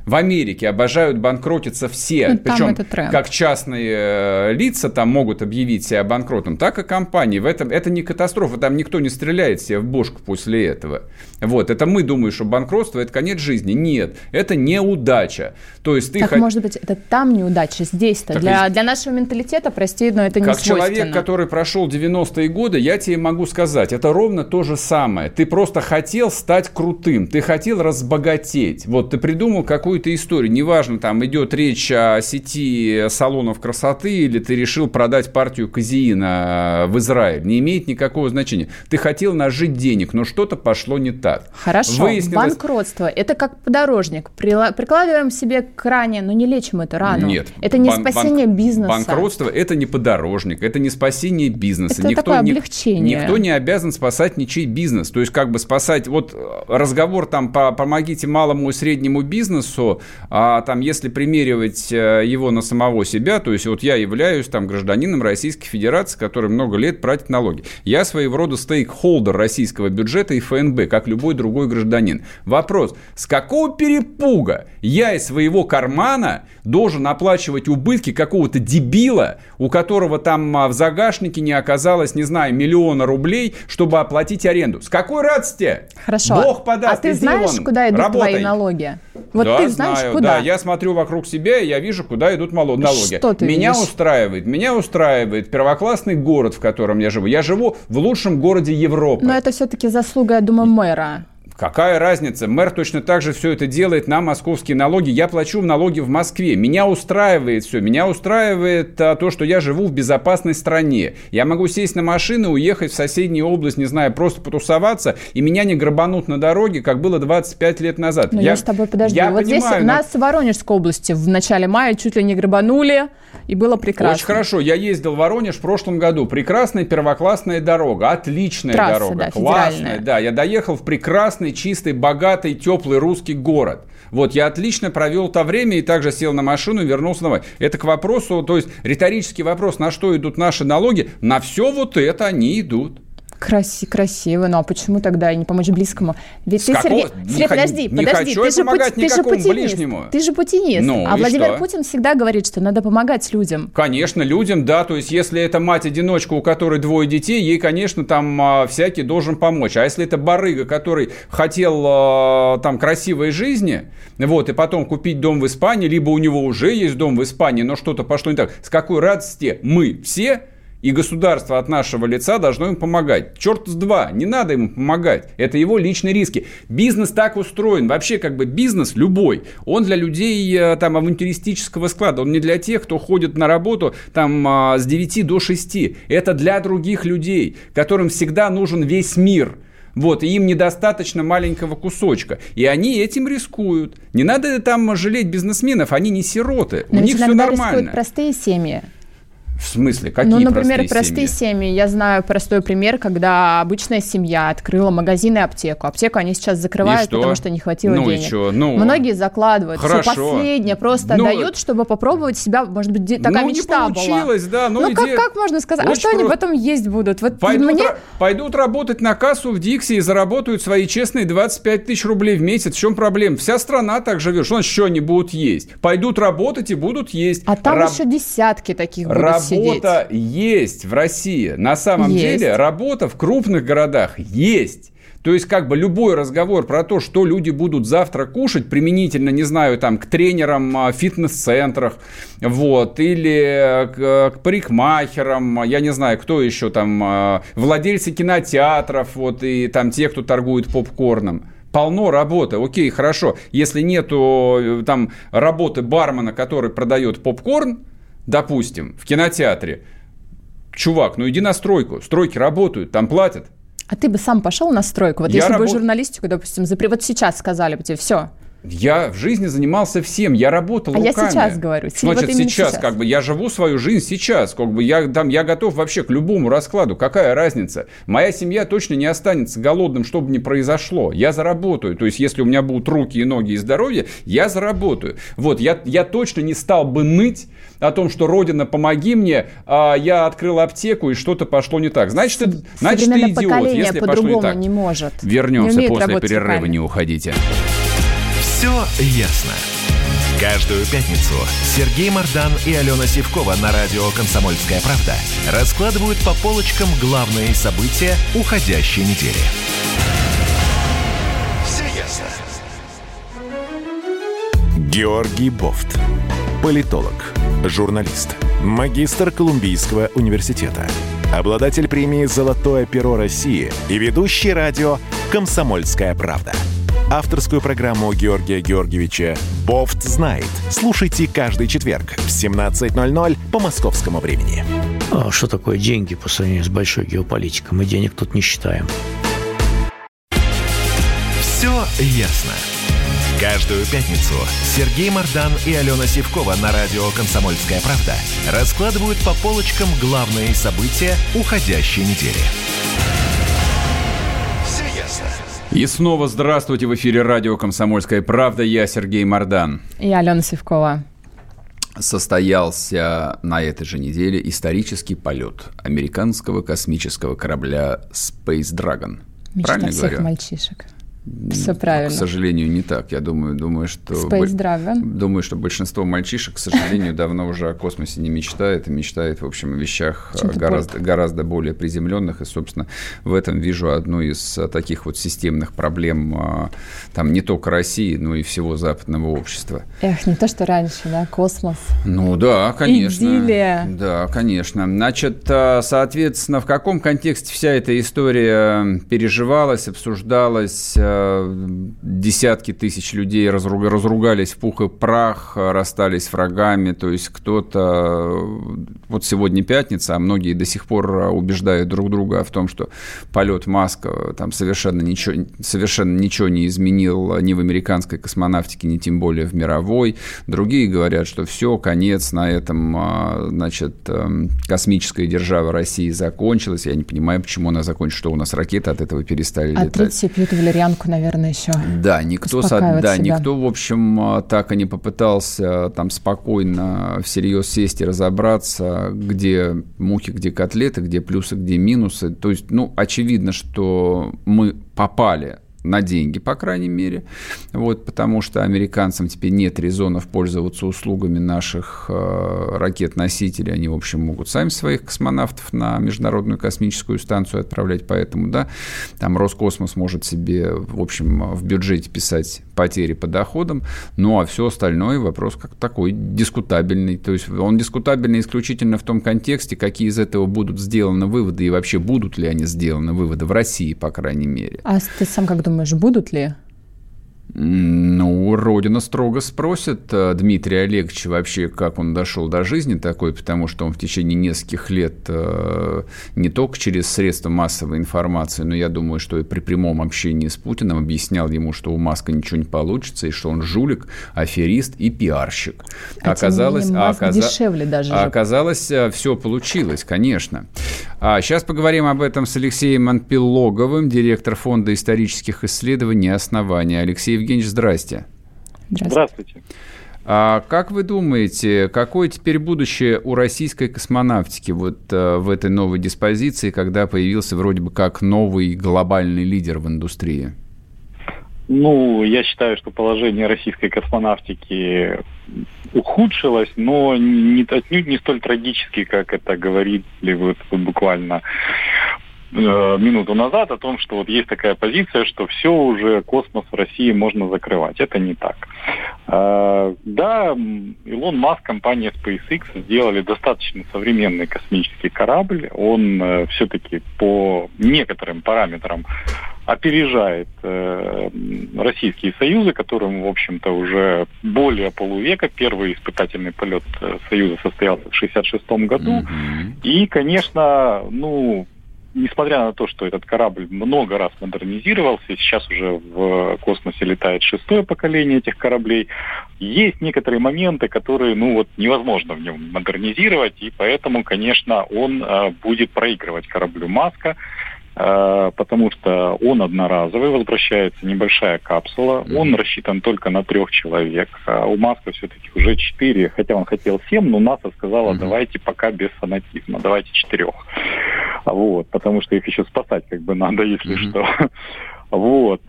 В Америке обожают банкротиться все, ну, причем как частные лица там могут объявить себя банкротом, так и компании. В этом, это не катастрофа, там никто не стреляет себе в бошку после этого. Вот, это мы думаем, что банкротство – это конец жизни. Нет, это неудача. То есть ты так, хот... может быть, это там неудача, здесь-то. Для, есть... для нашего менталитета, прости, но это не как свойственно. Как человек, который прошел девяностые годы, я тебе могу сказать, это ровно то же самое. Ты просто хотел стать крутым, ты хотел разбогатеть. Вот, ты придумал какую какую-то историю. Неважно, там идет речь о сети салонов красоты или ты решил продать партию казеина в Израиль. Не имеет никакого значения. Ты хотел нажить денег, но что-то пошло не так. Хорошо. Выяснилось... Банкротство. Это как подорожник. Прикладываем себе к ране, но не лечим эту рану. Нет. Это не бан- спасение бан- бизнеса. Банкротство – это не подорожник, это не спасение бизнеса. Это никто такое облегчение. Не, никто не обязан спасать ничей бизнес. То есть, как бы спасать... Вот разговор там по «помогите малому и среднему бизнесу», а там, если примеривать его на самого себя, то есть вот я являюсь там гражданином Российской Федерации, который много лет платит налоги. Я своего рода стейкхолдер российского бюджета и ФНБ, как любой другой гражданин. Вопрос, с какого перепуга я из своего кармана должен оплачивать убытки какого-то дебила, у которого там в загашнике не оказалось, не знаю, миллиона рублей, чтобы оплатить аренду? С какой радости? Хорошо. Бог подаст. А ты знаешь, куда идут Работай. твои налоги? Вот да, ты знаешь, знаю, куда? Да, я смотрю вокруг себя, и я вижу, куда идут налоги. Что ты меня видишь? устраивает, меня устраивает первоклассный город, в котором я живу. Я живу в лучшем городе Европы. Но это все-таки заслуга, я думаю, мэра. Какая разница? Мэр точно так же все это делает на московские налоги. Я плачу налоги в Москве. Меня устраивает все. Меня устраивает а, то, что я живу в безопасной стране. Я могу сесть на машину, уехать в соседнюю область, не знаю, просто потусоваться, и меня не грабанут на дороге, как было двадцать пять лет назад. Но я, я с тобой подожду. Я вот понимаю, здесь но... нас в Воронежской области в начале мая чуть ли не грабанули, и было прекрасно. Очень хорошо. Я ездил в Воронеж в прошлом году. Прекрасная первоклассная дорога. Отличная Трасса, дорога. Да, классная. Да, я доехал в прекрасный чистый, богатый, теплый русский город. Вот, я отлично провел то время и также сел на машину и вернулся домой. Это к вопросу, то есть риторический вопрос, на что идут наши налоги, на все вот это они идут. Краси, красиво, ну а почему тогда не помочь близкому? Ведь С ты, какого? Сергей, Сергей подожди, не подожди, хочу ты, же пути, ты же путинист, ты же путинист, ну, а Владимир что? Путин всегда говорит, что надо помогать людям. Конечно, людям, да, то есть если это мать-одиночка, у которой двое детей, ей, конечно, там а, всякий должен помочь, а если это барыга, который хотел а, там красивой жизни, вот, и потом купить дом в Испании, либо у него уже есть дом в Испании, но что-то пошло не так, с какой радости мы все... И государство от нашего лица должно им помогать. Черт с два, не надо ему помогать. Это его личные риски. Бизнес так устроен. Вообще, как бы бизнес любой. Он для людей там, авантюристического склада. Он не для тех, кто ходит на работу там, с девяти до шести. Это для других людей, которым всегда нужен весь мир. Вот, и им недостаточно маленького кусочка. И они этим рискуют. Не надо там жалеть бизнесменов, они не сироты. Но у них все нормально. Рискуют простые семьи. В смысле? Какие простые семьи? Ну, например, простые, простые семьи? семьи. Я знаю простой пример, когда обычная семья открыла магазин и аптеку. Аптеку они сейчас закрывают, потому что не хватило ну денег. И что? Ну, многие закладывают. Хорошо. Все последнее просто ну, дают, чтобы попробовать себя. Может быть, такая ну, мечта была. Ну, не получилось, была. да. Ну, ну как, как можно сказать? А что просто... они потом есть будут? Вот пойдут, мне... ра- пойдут работать на кассу в Дикси и заработают свои честные двадцать пять тысяч рублей в месяц. В чем проблема? Вся страна так живет. Что значит, что они будут есть? Пойдут работать и будут есть. А там Раб... еще десятки таких будут Раб... сидеть. Работа есть в России. На самом есть. деле работа в крупных городах есть. То есть, как бы любой разговор про то, что люди будут завтра кушать, применительно, не знаю, там, к тренерам в фитнес-центрах, вот, или к, к парикмахерам, я не знаю, кто еще там, владельцы кинотеатров, вот, и там те, кто торгует попкорном. Полно работы. Окей, хорошо. Если нету там работы бармена, который продает попкорн, допустим, в кинотеатре. Чувак, ну иди на стройку. Стройки работают, там платят. А ты бы сам пошел на стройку? Вот я если рабо... бы журналистику, допустим, запр... вот сейчас сказали бы тебе, все, Я в жизни занимался всем, я работал а руками. А я сейчас говорю. Значит, вот сейчас, сейчас, как бы, я живу свою жизнь сейчас, как бы, я, там, я готов вообще к любому раскладу, какая разница? Моя семья точно не останется голодным, что бы ни произошло, я заработаю, то есть, если у меня будут руки и ноги и здоровье, я заработаю. Вот, я, я точно не стал бы ныть о том, что «Родина, помоги мне», а я открыл аптеку, и что-то пошло не так. Значит, ты, значит, ты идиот, если пошло не так. Не может. Вернемся не после перерыва, не уходите. Все ясно. Каждую пятницу Сергей Мардан и Алена Сивкова на радио «Комсомольская правда» раскладывают по полочкам главные события уходящей недели. Все ясно. Георгий Бофт. Политолог, журналист, магистр Колумбийского университета, обладатель премии «Золотое перо России» и ведущий радио «Комсомольская правда». Авторскую программу Георгия Георгиевича «Бофт знает». Слушайте каждый четверг в семнадцать ноль ноль по московскому времени. А что такое деньги по сравнению с большой геополитикой? Мы денег тут не считаем. Все ясно. Каждую пятницу Сергей Мардан и Алена Сивкова на радио «Комсомольская правда» раскладывают по полочкам главные события уходящей недели. Все ясно. И снова здравствуйте, в эфире радио «Комсомольская правда». Я Сергей Мардан. И Алена Сивкова. Состоялся на этой же неделе исторический полет американского космического корабля Space Dragon. Мечта правильно всех говорю? Мальчишек. Все правильно. К сожалению, не так. Я думаю, думаю, что Space Dragon. Думаю, что большинство мальчишек, к сожалению, давно уже о космосе не мечтает и мечтает, в общем, о вещах гораздо, гораздо более приземленных. И, собственно, в этом вижу одну из таких вот системных проблем там не только России, но и всего западного общества. Эх, не то, что раньше, да, космос. Ну да, конечно. Идиллия. Да, конечно. Значит, соответственно, в каком контексте вся эта история переживалась, обсуждалась? Десятки тысяч людей разругались в пух и прах, расстались с врагами. То есть кто-то... Вот сегодня пятница, а многие до сих пор убеждают друг друга в том, что полет Маска там совершенно ничего, совершенно ничего не изменил ни в американской космонавтике, ни тем более в мировой. Другие говорят, что все, конец на этом, значит, космическая держава России закончилась. Я не понимаю, почему она закончилась, что у нас ракеты от этого перестали летать. А третья пьют валерианку, наверное, еще. Да, никто, да, никто, в общем, так и не попытался там спокойно всерьез сесть и разобраться, где мухи, где котлеты, где плюсы, где минусы. То есть, ну, очевидно, что мы попали на деньги, по крайней мере, вот, потому что американцам теперь нет резонов пользоваться услугами наших э, ракет-носителей, они, в общем, могут сами своих космонавтов на Международную космическую станцию отправлять, поэтому, да, там Роскосмос может себе, в общем, в бюджете писать потери по доходам, ну, а все остальное вопрос как такой дискутабельный, то есть он дискутабельный исключительно в том контексте, какие из этого будут сделаны выводы и вообще будут ли они сделаны выводы в России, по крайней мере. А ты сам как думаешь? Думаешь, будут ли? Ну, Родина строго спросит Дмитрия Олеговича вообще, как он дошел до жизни такой, потому что он в течение нескольких лет не только через средства массовой информации, но я думаю, что и при прямом общении с Путиным объяснял ему, что у Маска ничего не получится, и что он жулик, аферист и пиарщик. А оказалось, тем не менее, Маск оказа... дешевле даже. Оказалось, все получилось, конечно. А сейчас поговорим об этом с Алексеем Анпилоговым, директор фонда исторических исследований «Основания». Алексей Евгеньевич, здрасте. Здравствуйте. А как вы думаете, какое теперь будущее у российской космонавтики вот а, в этой новой диспозиции, когда появился вроде бы как новый глобальный лидер в индустрии? Ну, я считаю, что положение российской космонавтики ухудшилось, но не, отнюдь не столь трагически, как это говорили вот буквально э, минуту назад, о том, что вот есть такая позиция, что все уже, космос в России можно закрывать. Это не так. Э, да, Илон Маск, компания SpaceX сделали достаточно современный космический корабль. Он э, все-таки по некоторым параметрам опережает э, российские союзы, которым, в общем-то, уже более полувека. Первый испытательный полет Союза состоялся в шестьдесят шестом году. Mm-hmm. И, конечно, ну, несмотря на то, что этот корабль много раз модернизировался, сейчас уже в космосе летает шестое поколение этих кораблей, есть некоторые моменты, которые, ну вот, невозможно в нем модернизировать, и поэтому, конечно, он э, будет проигрывать кораблю Маска, потому что он одноразовый, возвращается небольшая капсула, он рассчитан только на трех человек. А у Маска все-таки уже четыре, хотя он хотел семь, но НАСА сказала, давайте пока без фанатизма, давайте четырех. Вот, потому что их еще спасать как бы надо, если что. Вот,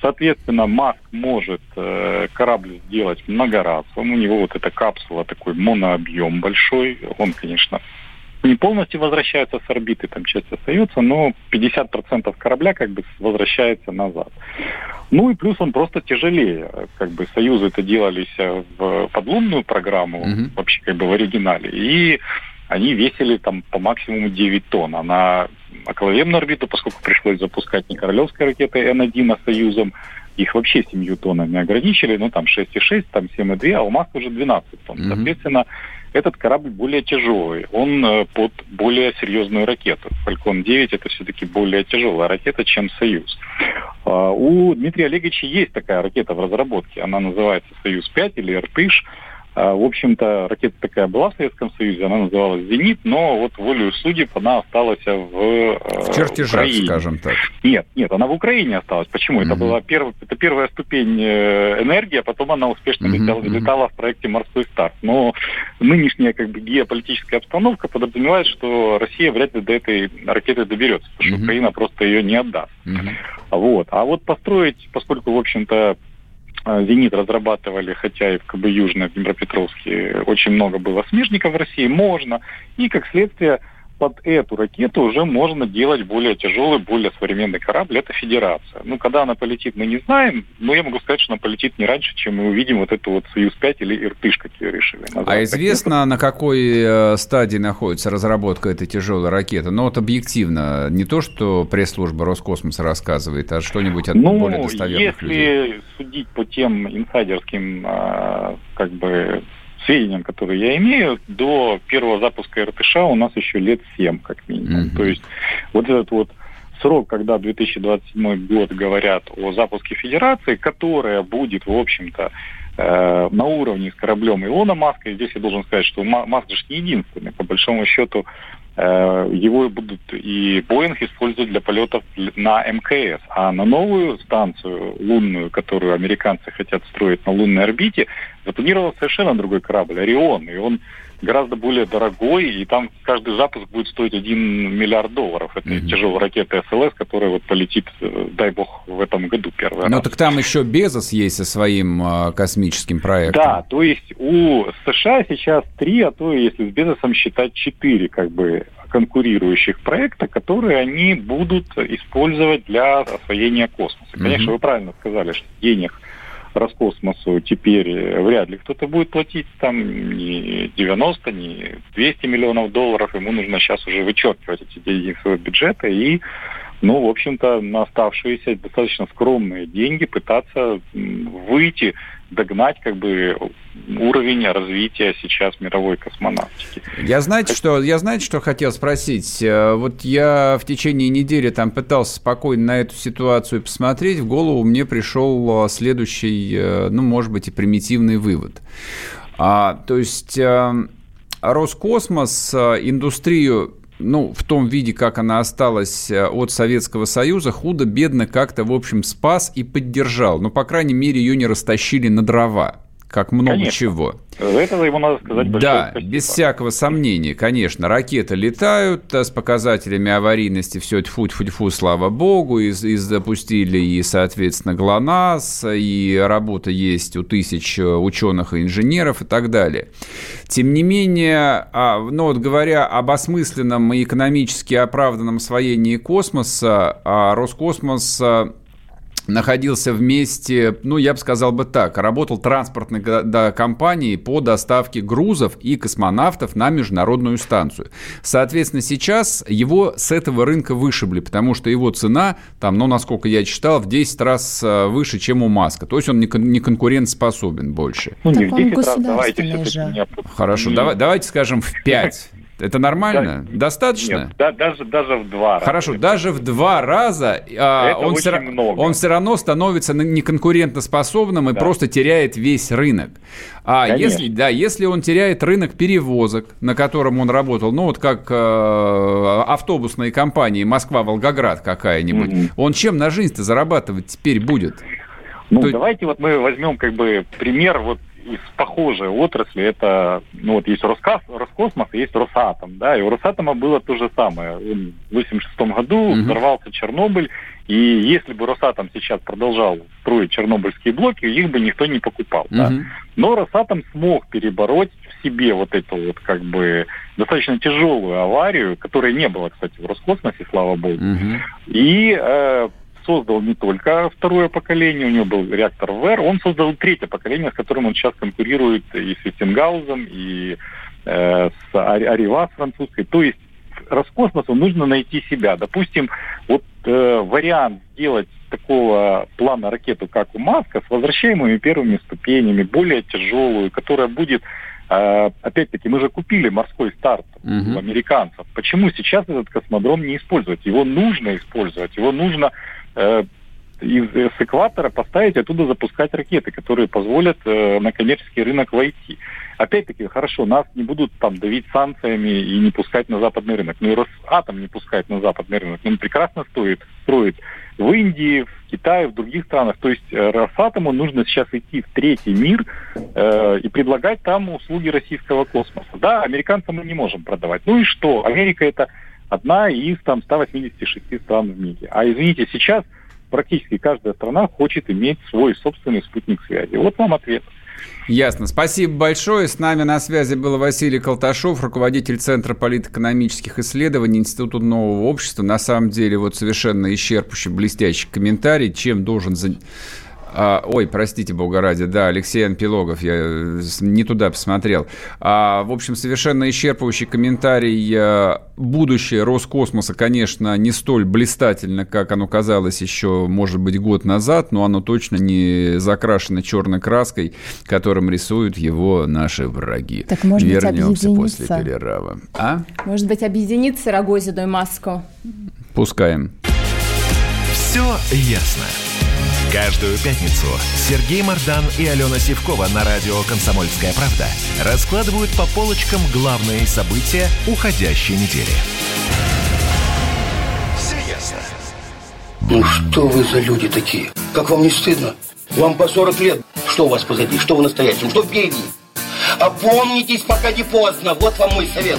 соответственно, Маск может корабль сделать многоразовым, у него вот эта капсула, такой монообъем большой, он, конечно, не полностью возвращается с орбиты, там часть остается, но пятьдесят процентов корабля как бы возвращается назад. Ну и плюс он просто тяжелее. Как бы союзы это делались в подлунную программу, mm-hmm. вообще как бы в оригинале, и они весили там по максимуму девять тонн. А на околоземную орбиту, поскольку пришлось запускать не королевской ракетой Н один, а союзом, их вообще семью тоннами ограничили, ну там шесть целых шесть, там семь целых две, а у Маска уже двенадцать тонн. Mm-hmm. Соответственно, этот корабль более тяжелый, он под более серьезную ракету. «Фалькон девять» — это все-таки более тяжелая ракета, чем «Союз». У Дмитрия Олеговича есть такая ракета в разработке, она называется «Союз пять» или «Иртыш». В общем-то, ракета такая была в Советском Союзе, она называлась «Зенит», но вот волею судеб она осталась в, в чертежах, Украине. Скажем так. Нет, нет, она в Украине осталась. Почему? Mm-hmm. Это была перв... это первая ступень энергии, а потом она успешно mm-hmm. летала, летала в проекте «Морской старт». Но нынешняя как бы геополитическая обстановка подразумевает, что Россия вряд ли до этой ракеты доберется, потому что mm-hmm. Украина просто ее не отдаст. Mm-hmm. Вот. А вот построить, поскольку, в общем-то, «Зенит» разрабатывали, хотя и в КБ Южной, в Днепропетровске, очень много было смежников в России, можно. И, как следствие, под эту ракету уже можно делать более тяжелый, более современный корабль. Это «Федерация». Ну, когда она полетит, мы не знаем, но я могу сказать, что она полетит не раньше, чем мы увидим вот эту вот «Союз пять» или «Иртыш», как ее решили назвать. А известно, на какой стадии находится разработка этой тяжелой ракеты? Ну, вот объективно, не то, что пресс-служба Роскосмоса рассказывает, а что-нибудь от ну, более достоверных людей. Ну, если судить по тем инсайдерским, как бы, сведениям, которые я имею, до первого запуска «Иртыша» у нас еще лет семь, как минимум. Mm-hmm. То есть вот этот вот срок, когда две тысячи двадцать седьмой год говорят о запуске «Федерации», которая будет, в общем-то, э, на уровне с кораблем Илона Маска, и здесь я должен сказать, что Маск же не единственный, по большому счету, э, его будут и «Боинг» использовать для полетов на эм ка эс, а на новую станцию лунную, которую американцы хотят строить на лунной орбите, запланировал совершенно другой корабль, «Орион», и он гораздо более дорогой, и там каждый запуск будет стоить один миллиард долларов. Это mm-hmm. тяжелая ракета эс эл эс, которая вот полетит, дай бог, в этом году первый раз. Ну так там еще Безос есть со своим э, космическим проектом. Да, то есть у США сейчас три, а то если с Безосом считать четыре, как бы, конкурирующих проекта, которые они будут использовать для освоения космоса. Mm-hmm. Конечно, вы правильно сказали, что денег Роскосмосу теперь вряд ли кто-то будет платить там ни девяносто, ни двести миллионов долларов. Ему нужно сейчас уже вычеркивать эти деньги из своего бюджета и, ну, в общем-то, на оставшиеся достаточно скромные деньги пытаться выйти, догнать как бы уровень развития сейчас мировой космонавтики. Я знаете, что, я знаете, что хотел спросить? Вот я в течение недели там пытался спокойно на эту ситуацию посмотреть, в голову мне пришел следующий, ну, может быть, и примитивный вывод. А, то есть Роскосмос, индустрию, ну, в том виде, как она осталась от Советского Союза, худо-бедно как-то, в общем, спас и поддержал. Но, по крайней мере, ее не растащили на дрова, как много конечно. Чего. За этого ему надо сказать большое да, спасибо. Да, без всякого сомнения, конечно. Ракеты летают с показателями аварийности, все это фу-фу-фу, слава богу. И, и запустили, и, соответственно, ГЛОНАСС, и работа есть у тысяч ученых и инженеров и так далее. Тем не менее, ну, вот говоря об осмысленном и экономически оправданном освоении космоса, Роскосмос находился вместе, ну, я бы сказал бы так, работал транспортной компанией по доставке грузов и космонавтов на международную станцию. Соответственно, сейчас его с этого рынка вышибли, потому что его цена, там, ну, насколько я читал, в десять раз выше, чем у Маска. То есть он не, кон- не конкурентоспособен больше. Ну, не в десять раз, давайте все-таки. Хорошо, давай, давайте скажем в пять. Это нормально? Да, достаточно? Нет, да, даже, даже в два раза. Хорошо, даже в два раза а, он, все ра- он все равно становится неконкурентоспособным и да. просто теряет весь рынок. А если, да, если он теряет рынок перевозок, на котором он работал, ну вот как э, автобусные компании Москва-Волгоград какая-нибудь, mm-hmm. он чем на жизнь-то зарабатывать теперь будет? Ну, То... давайте вот мы возьмем как бы пример вот из похожей отрасли. Это, ну, вот есть Роскос... Роскосмос, есть Росатом, да, и у Росатома было то же самое. Он в восемьдесят шестом году uh-huh. взорвался Чернобыль, и если бы Росатом сейчас продолжал строить чернобыльские блоки, их бы никто не покупал, uh-huh. да. Но Росатом смог перебороть в себе вот эту вот, как бы, достаточно тяжелую аварию, которой не было, кстати, в Роскосмосе, слава богу, uh-huh. и... Э, создал не только второе поколение, у него был реактор ВЭР, он создал третье поколение, с которым он сейчас конкурирует и с Вестингаузом, и э, с Аривас французской. То есть Роскосмосу нужно найти себя. Допустим, вот э, вариант сделать такого плана ракету, как у Маска, с возвращаемыми первыми ступенями, более тяжелую, которая будет... Опять-таки, мы же купили морской старт uh-huh. у американцев. Почему сейчас этот космодром не использовать? Его нужно использовать, его нужно э, из, с экватора поставить, оттуда запускать ракеты, которые позволят э, на коммерческий рынок войти. Опять-таки, хорошо, нас не будут там давить санкциями и не пускать на западный рынок. Ну и Росатом не пускает на западный рынок. Он прекрасно стоит, строит в Индии, в Китае, в других странах. То есть Росатому нужно сейчас идти в третий мир э, и предлагать там услуги российского космоса. Да, американцам мы не можем продавать. Ну и что? Америка — это одна из там сто восемьдесят шесть стран в мире. А извините, сейчас практически каждая страна хочет иметь свой собственный спутник связи. Вот вам ответ. Ясно. Спасибо большое. С нами на связи был Василий Колташов, руководитель Центра политэкономических исследований Института нового общества. На самом деле, вот совершенно исчерпывающий, блестящий комментарий, чем должен... За... А, ой, простите, бога ради, да, Алексей Анпилогов, я не туда посмотрел. А, в общем, совершенно исчерпывающий комментарий. А, будущее Роскосмоса, конечно, не столь блистательно, как оно казалось еще, может быть, год назад, но оно точно не закрашено черной краской, которым рисуют его наши враги. Так, может Вернемся быть, объединиться? После перерыва. А? Может быть, объединиться Рогозину и Маску? Пускаем. Все ясно. Каждую пятницу Сергей Мардан и Алена Сивкова на радио «Комсомольская правда» раскладывают по полочкам главные события уходящей недели. Все ясно. Ну что вы за люди такие? Как вам не стыдно? Вам по сорок лет. Что у вас позади? Что вы настоящем? Что в беде? Опомнитесь, пока не поздно. Вот вам мой совет.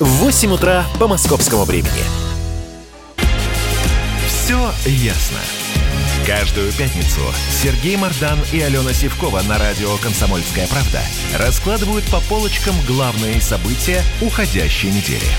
в восемь утра по московскому времени. Все ясно. Каждую пятницу Сергей Мардан и Алена Сивкова на радио «Комсомольская правда» раскладывают по полочкам главные события уходящей недели.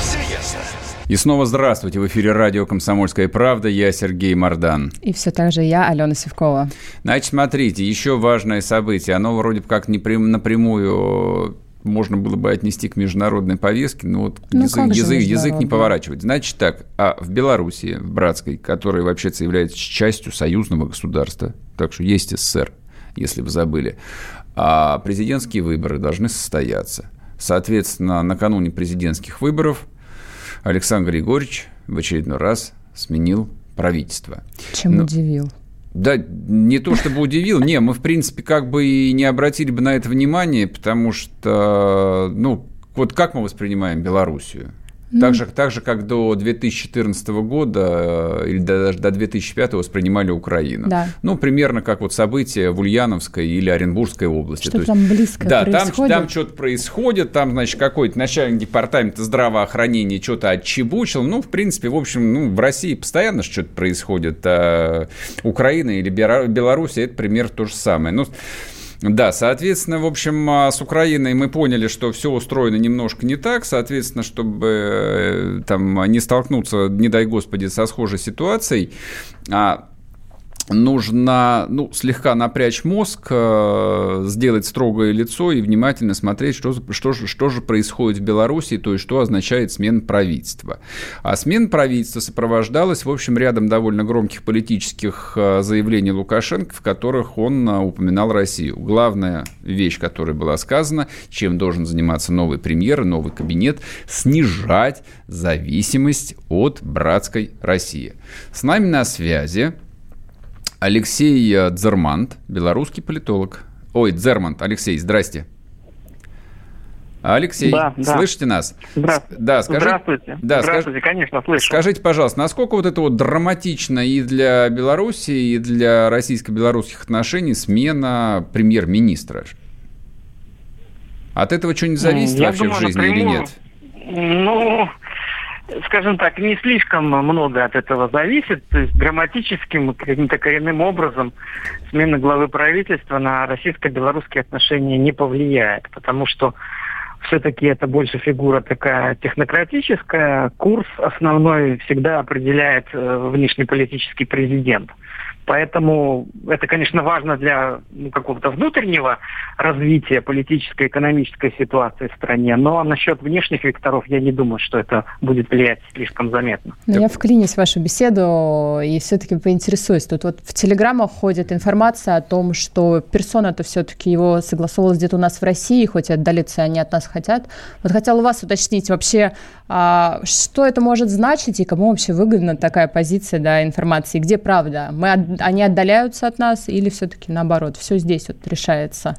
Все ясно. И снова здравствуйте. В эфире радио «Комсомольская правда». Я Сергей Мардан. И все так же я, Алена Сивкова. Значит, смотрите, еще важное событие. Оно вроде как не напрямую можно было бы отнести к международной повестке, но вот ну язык, язык, язык не поворачивать. Значит так, а в Беларуси, в братской, которая вообще-то является частью союзного государства, так что есть СССР, если вы забыли, а президентские выборы должны состояться. Соответственно, накануне президентских выборов Александр Григорьевич в очередной раз сменил правительство. Чем Но... удивил? Да, не то чтобы удивил. Не, мы, в принципе, как бы и не обратили бы на это внимание, потому что, ну, вот как мы воспринимаем Белоруссию? Mm. Так же, так же, как до две тысячи четырнадцатого года или даже до две тысячи пятого воспринимали Украину. Да. Ну, примерно как вот события в Ульяновской или Оренбургской области. Что-то там близко да, происходит. Да, там, там что-то происходит, там, значит, какой-то начальник департамента здравоохранения что-то отчебучил. Ну, в принципе, в общем, ну, в России постоянно что-то происходит. А Украина или Белоруссия – это примерно то же самое. Ну, Да, соответственно, в общем, с Украиной мы поняли, что все устроено немножко не так, соответственно, чтобы там не столкнуться, не дай господи, со схожей ситуацией, нужно, ну, слегка напрячь мозг, сделать строгое лицо и внимательно смотреть, что, что, что же происходит в Беларуси, то есть что означает смена правительства. А смена правительства сопровождалась, в общем, рядом довольно громких политических заявлений Лукашенко, в которых он упоминал Россию. Главная вещь, которая была сказана, чем должен заниматься новый премьер, новый кабинет, снижать зависимость от братской России. С нами на связи Алексей Дзермант, белорусский политолог. Ой, Дзермант, Алексей, здрасте. Алексей, да, слышите да. нас? Здравствуйте. Да, скажи... Здравствуйте. Да, Здравствуйте, скаж... конечно, слышу. Скажите, пожалуйста, насколько вот это вот драматично и для Беларуси, и для российско-белорусских отношений смена премьер-министра? От этого что-нибудь зависит Я вообще думаю, в жизни напрямую... или нет? Ну... Скажем так, не слишком много от этого зависит. То есть драматическим, каким-то коренным образом смена главы правительства на российско-белорусские отношения не повлияет, потому что все-таки это больше фигура такая технократическая. Курс основной всегда определяет внешнеполитический президент. Поэтому это, конечно, важно для ну, какого-то внутреннего развития политической, экономической ситуации в стране. Но насчет внешних векторов я не думаю, что это будет влиять слишком заметно. Я вклинюсь в вашу беседу и все-таки поинтересуюсь. Тут вот в телеграммах ходит информация о том, что персона-то все-таки его согласовалась где-то у нас в России, хоть и отдалиться они от нас хотят. Вот хотела у вас уточнить вообще, что это может значить и кому вообще выгодна такая позиция, да, информации, где правда? Мы отдалились? Они отдаляются от нас или все-таки наоборот? Все здесь вот решается.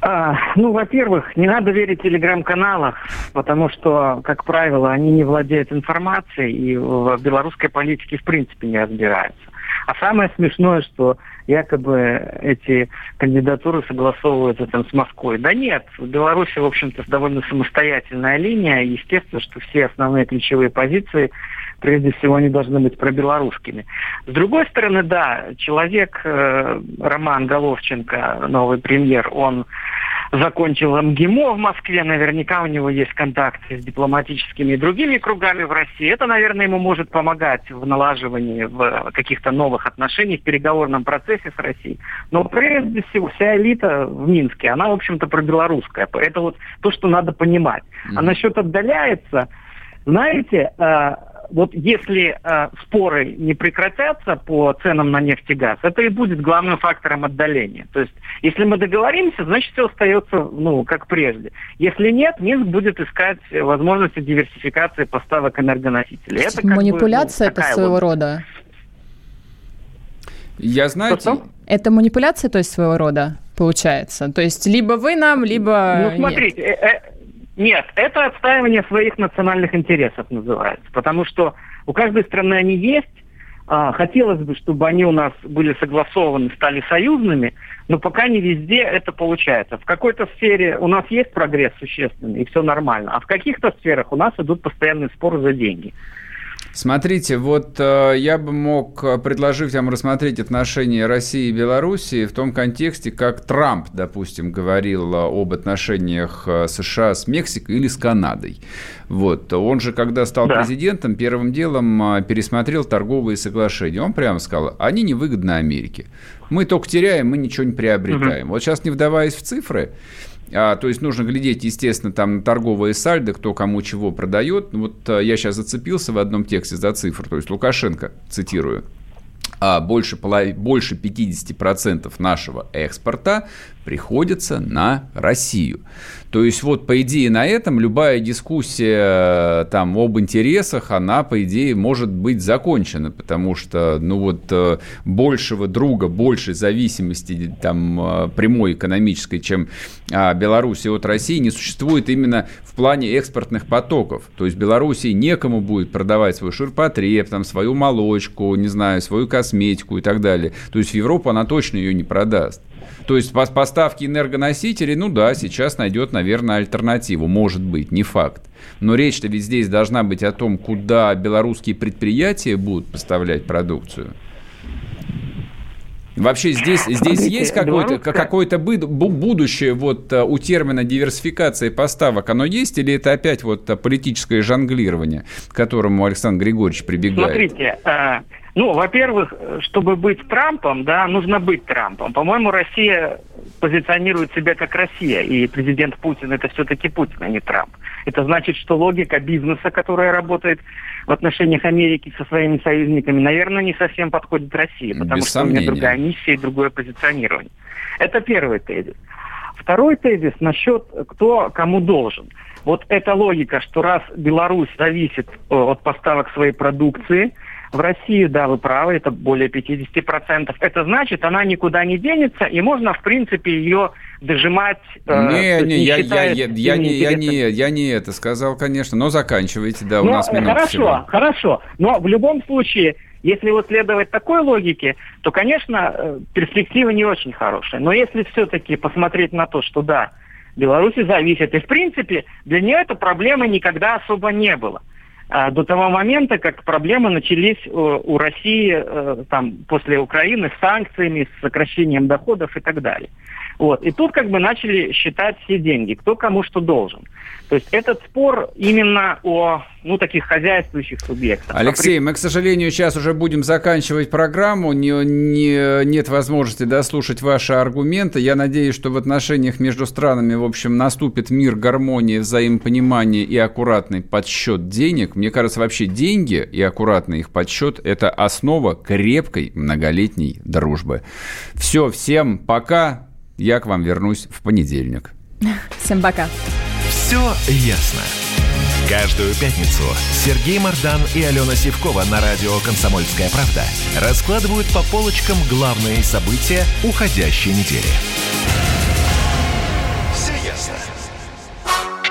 А, ну, во-первых, не надо верить телеграм-каналам, потому что, как правило, они не владеют информацией и в белорусской политике в принципе не разбираются. А самое смешное, что якобы эти кандидатуры согласовываются там с Москвой. Да нет, в Беларуси, в общем-то, довольно самостоятельная линия. Естественно, что все основные ключевые позиции, прежде всего, они должны быть пробелорусскими. С другой стороны, да, человек, э, Роман Головченко, новый премьер, он закончил МГИМО в Москве, наверняка у него есть контакты с дипломатическими и другими кругами в России. Это, наверное, ему может помогать в налаживании в каких-то новых отношений, в переговорном процессе с Россией. Но прежде всего вся элита в Минске, она, в общем-то, пробелорусская. Это вот то, что надо понимать. А насчет «отдаляется», знаете... Э, Вот если э, споры не прекратятся по ценам на нефть и газ, это и будет главным фактором отдаления. То есть, если мы договоримся, значит, все остается, ну, как прежде. Если нет, Минск будет искать возможности диверсификации поставок энергоносителей. Это манипуляция бы, ну, это своего вот... рода? Я знаю... Что-что? Это манипуляция, то есть, своего рода, получается? То есть, либо вы нам, либо ну, смотрите, нет? Э- э- Нет, это отстаивание своих национальных интересов называется, потому что у каждой страны они есть. Хотелось бы, чтобы они у нас были согласованы, стали союзными, но пока не везде это получается. В какой-то сфере у нас есть прогресс существенный, и все нормально, а в каких-то сферах у нас идут постоянные споры за деньги. Смотрите, вот э, я бы мог предложить вам рассмотреть отношения России и Белоруссии в том контексте, как Трамп, допустим, говорил об отношениях США с Мексикой или с Канадой. Вот. Он же, когда стал да. президентом, первым делом пересмотрел торговые соглашения. Он прямо сказал, они невыгодны Америке. Мы только теряем, мы ничего не приобретаем. Угу. Вот сейчас, не вдаваясь в цифры... А, то есть нужно глядеть, естественно, там на торговые сальдо, кто кому чего продает. Вот я сейчас зацепился в одном тексте за цифру, то есть Лукашенко, цитирую. А больше, больше пятьдесят процентов нашего экспорта приходится на Россию. То есть, вот, по идее, на этом любая дискуссия там, об интересах, она, по идее, может быть закончена, потому что, ну, вот, большего друга, большей зависимости там, прямой экономической, чем Беларусь от России, не существует именно в плане экспортных потоков. То есть, Белоруссии некому будет продавать свой ширпотреб, там, свою молочку, не знаю, свою косметику, косметику и так далее. То есть в Европу она точно ее не продаст. То есть поставки энергоносителей, ну да, сейчас найдет, наверное, альтернативу. Может быть, не факт. Но речь-то ведь здесь должна быть о том, куда белорусские предприятия будут поставлять продукцию. Вообще здесь, здесь Смотрите, есть какое-то, белорусская... какое-то будущее вот у термина диверсификации поставок? Оно есть или это опять вот политическое жонглирование, к которому Александр Григорьевич прибегает? Смотрите, э, ну, во-первых, чтобы быть Трампом, да, нужно быть Трампом. По-моему, Россия позиционирует себя как Россия, и президент Путин – это все-таки Путин, а не Трамп. Это значит, что логика бизнеса, которая работает в отношениях Америки со своими союзниками, наверное, не совсем подходит России, потому Без что сомнения. у меня другая миссия и другое позиционирование. Это первый тезис. Второй тезис насчет кто кому должен. Вот эта логика, что раз Беларусь зависит от поставок своей продукции в Россию, да, вы правы, это более пятьдесят процентов, это значит, она никуда не денется, и можно, в принципе, ее... дожимать... Не, э, не, не, я, я, я, я, не я, не, я не это сказал, конечно, но заканчивайте, да, но, у нас минута Хорошо, всего. хорошо, но в любом случае, если вот следовать такой логике, то, конечно, перспектива не очень хорошая, но если все-таки посмотреть на то, что да, Беларусь зависит, и в принципе для нее эта проблема никогда особо не было. До того момента, как проблемы начались у России там, после Украины с санкциями, с сокращением доходов и так далее. Вот. И тут как бы начали считать все деньги, кто кому что должен. То есть этот спор именно о ну, таких хозяйствующих субъектах. Алексей, мы, к сожалению, сейчас уже будем заканчивать программу. Не, не, нет возможности дослушать ваши аргументы. Я надеюсь, что в отношениях между странами, в общем, наступит мир, гармония, взаимопонимание и аккуратный подсчет денег. Мне кажется, вообще деньги и аккуратный их подсчет – это основа крепкой многолетней дружбы. Все, всем пока. Я к вам вернусь в понедельник. Всем пока. Все ясно. Каждую пятницу Сергей Мардан и Алена Сивкова на радио «Комсомольская правда» раскладывают по полочкам главные события уходящей недели. Все ясно.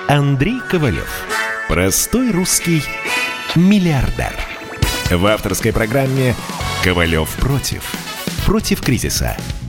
Андрей Ковалев. Простой русский миллиардер. В авторской программе «Ковалев против». Против кризиса,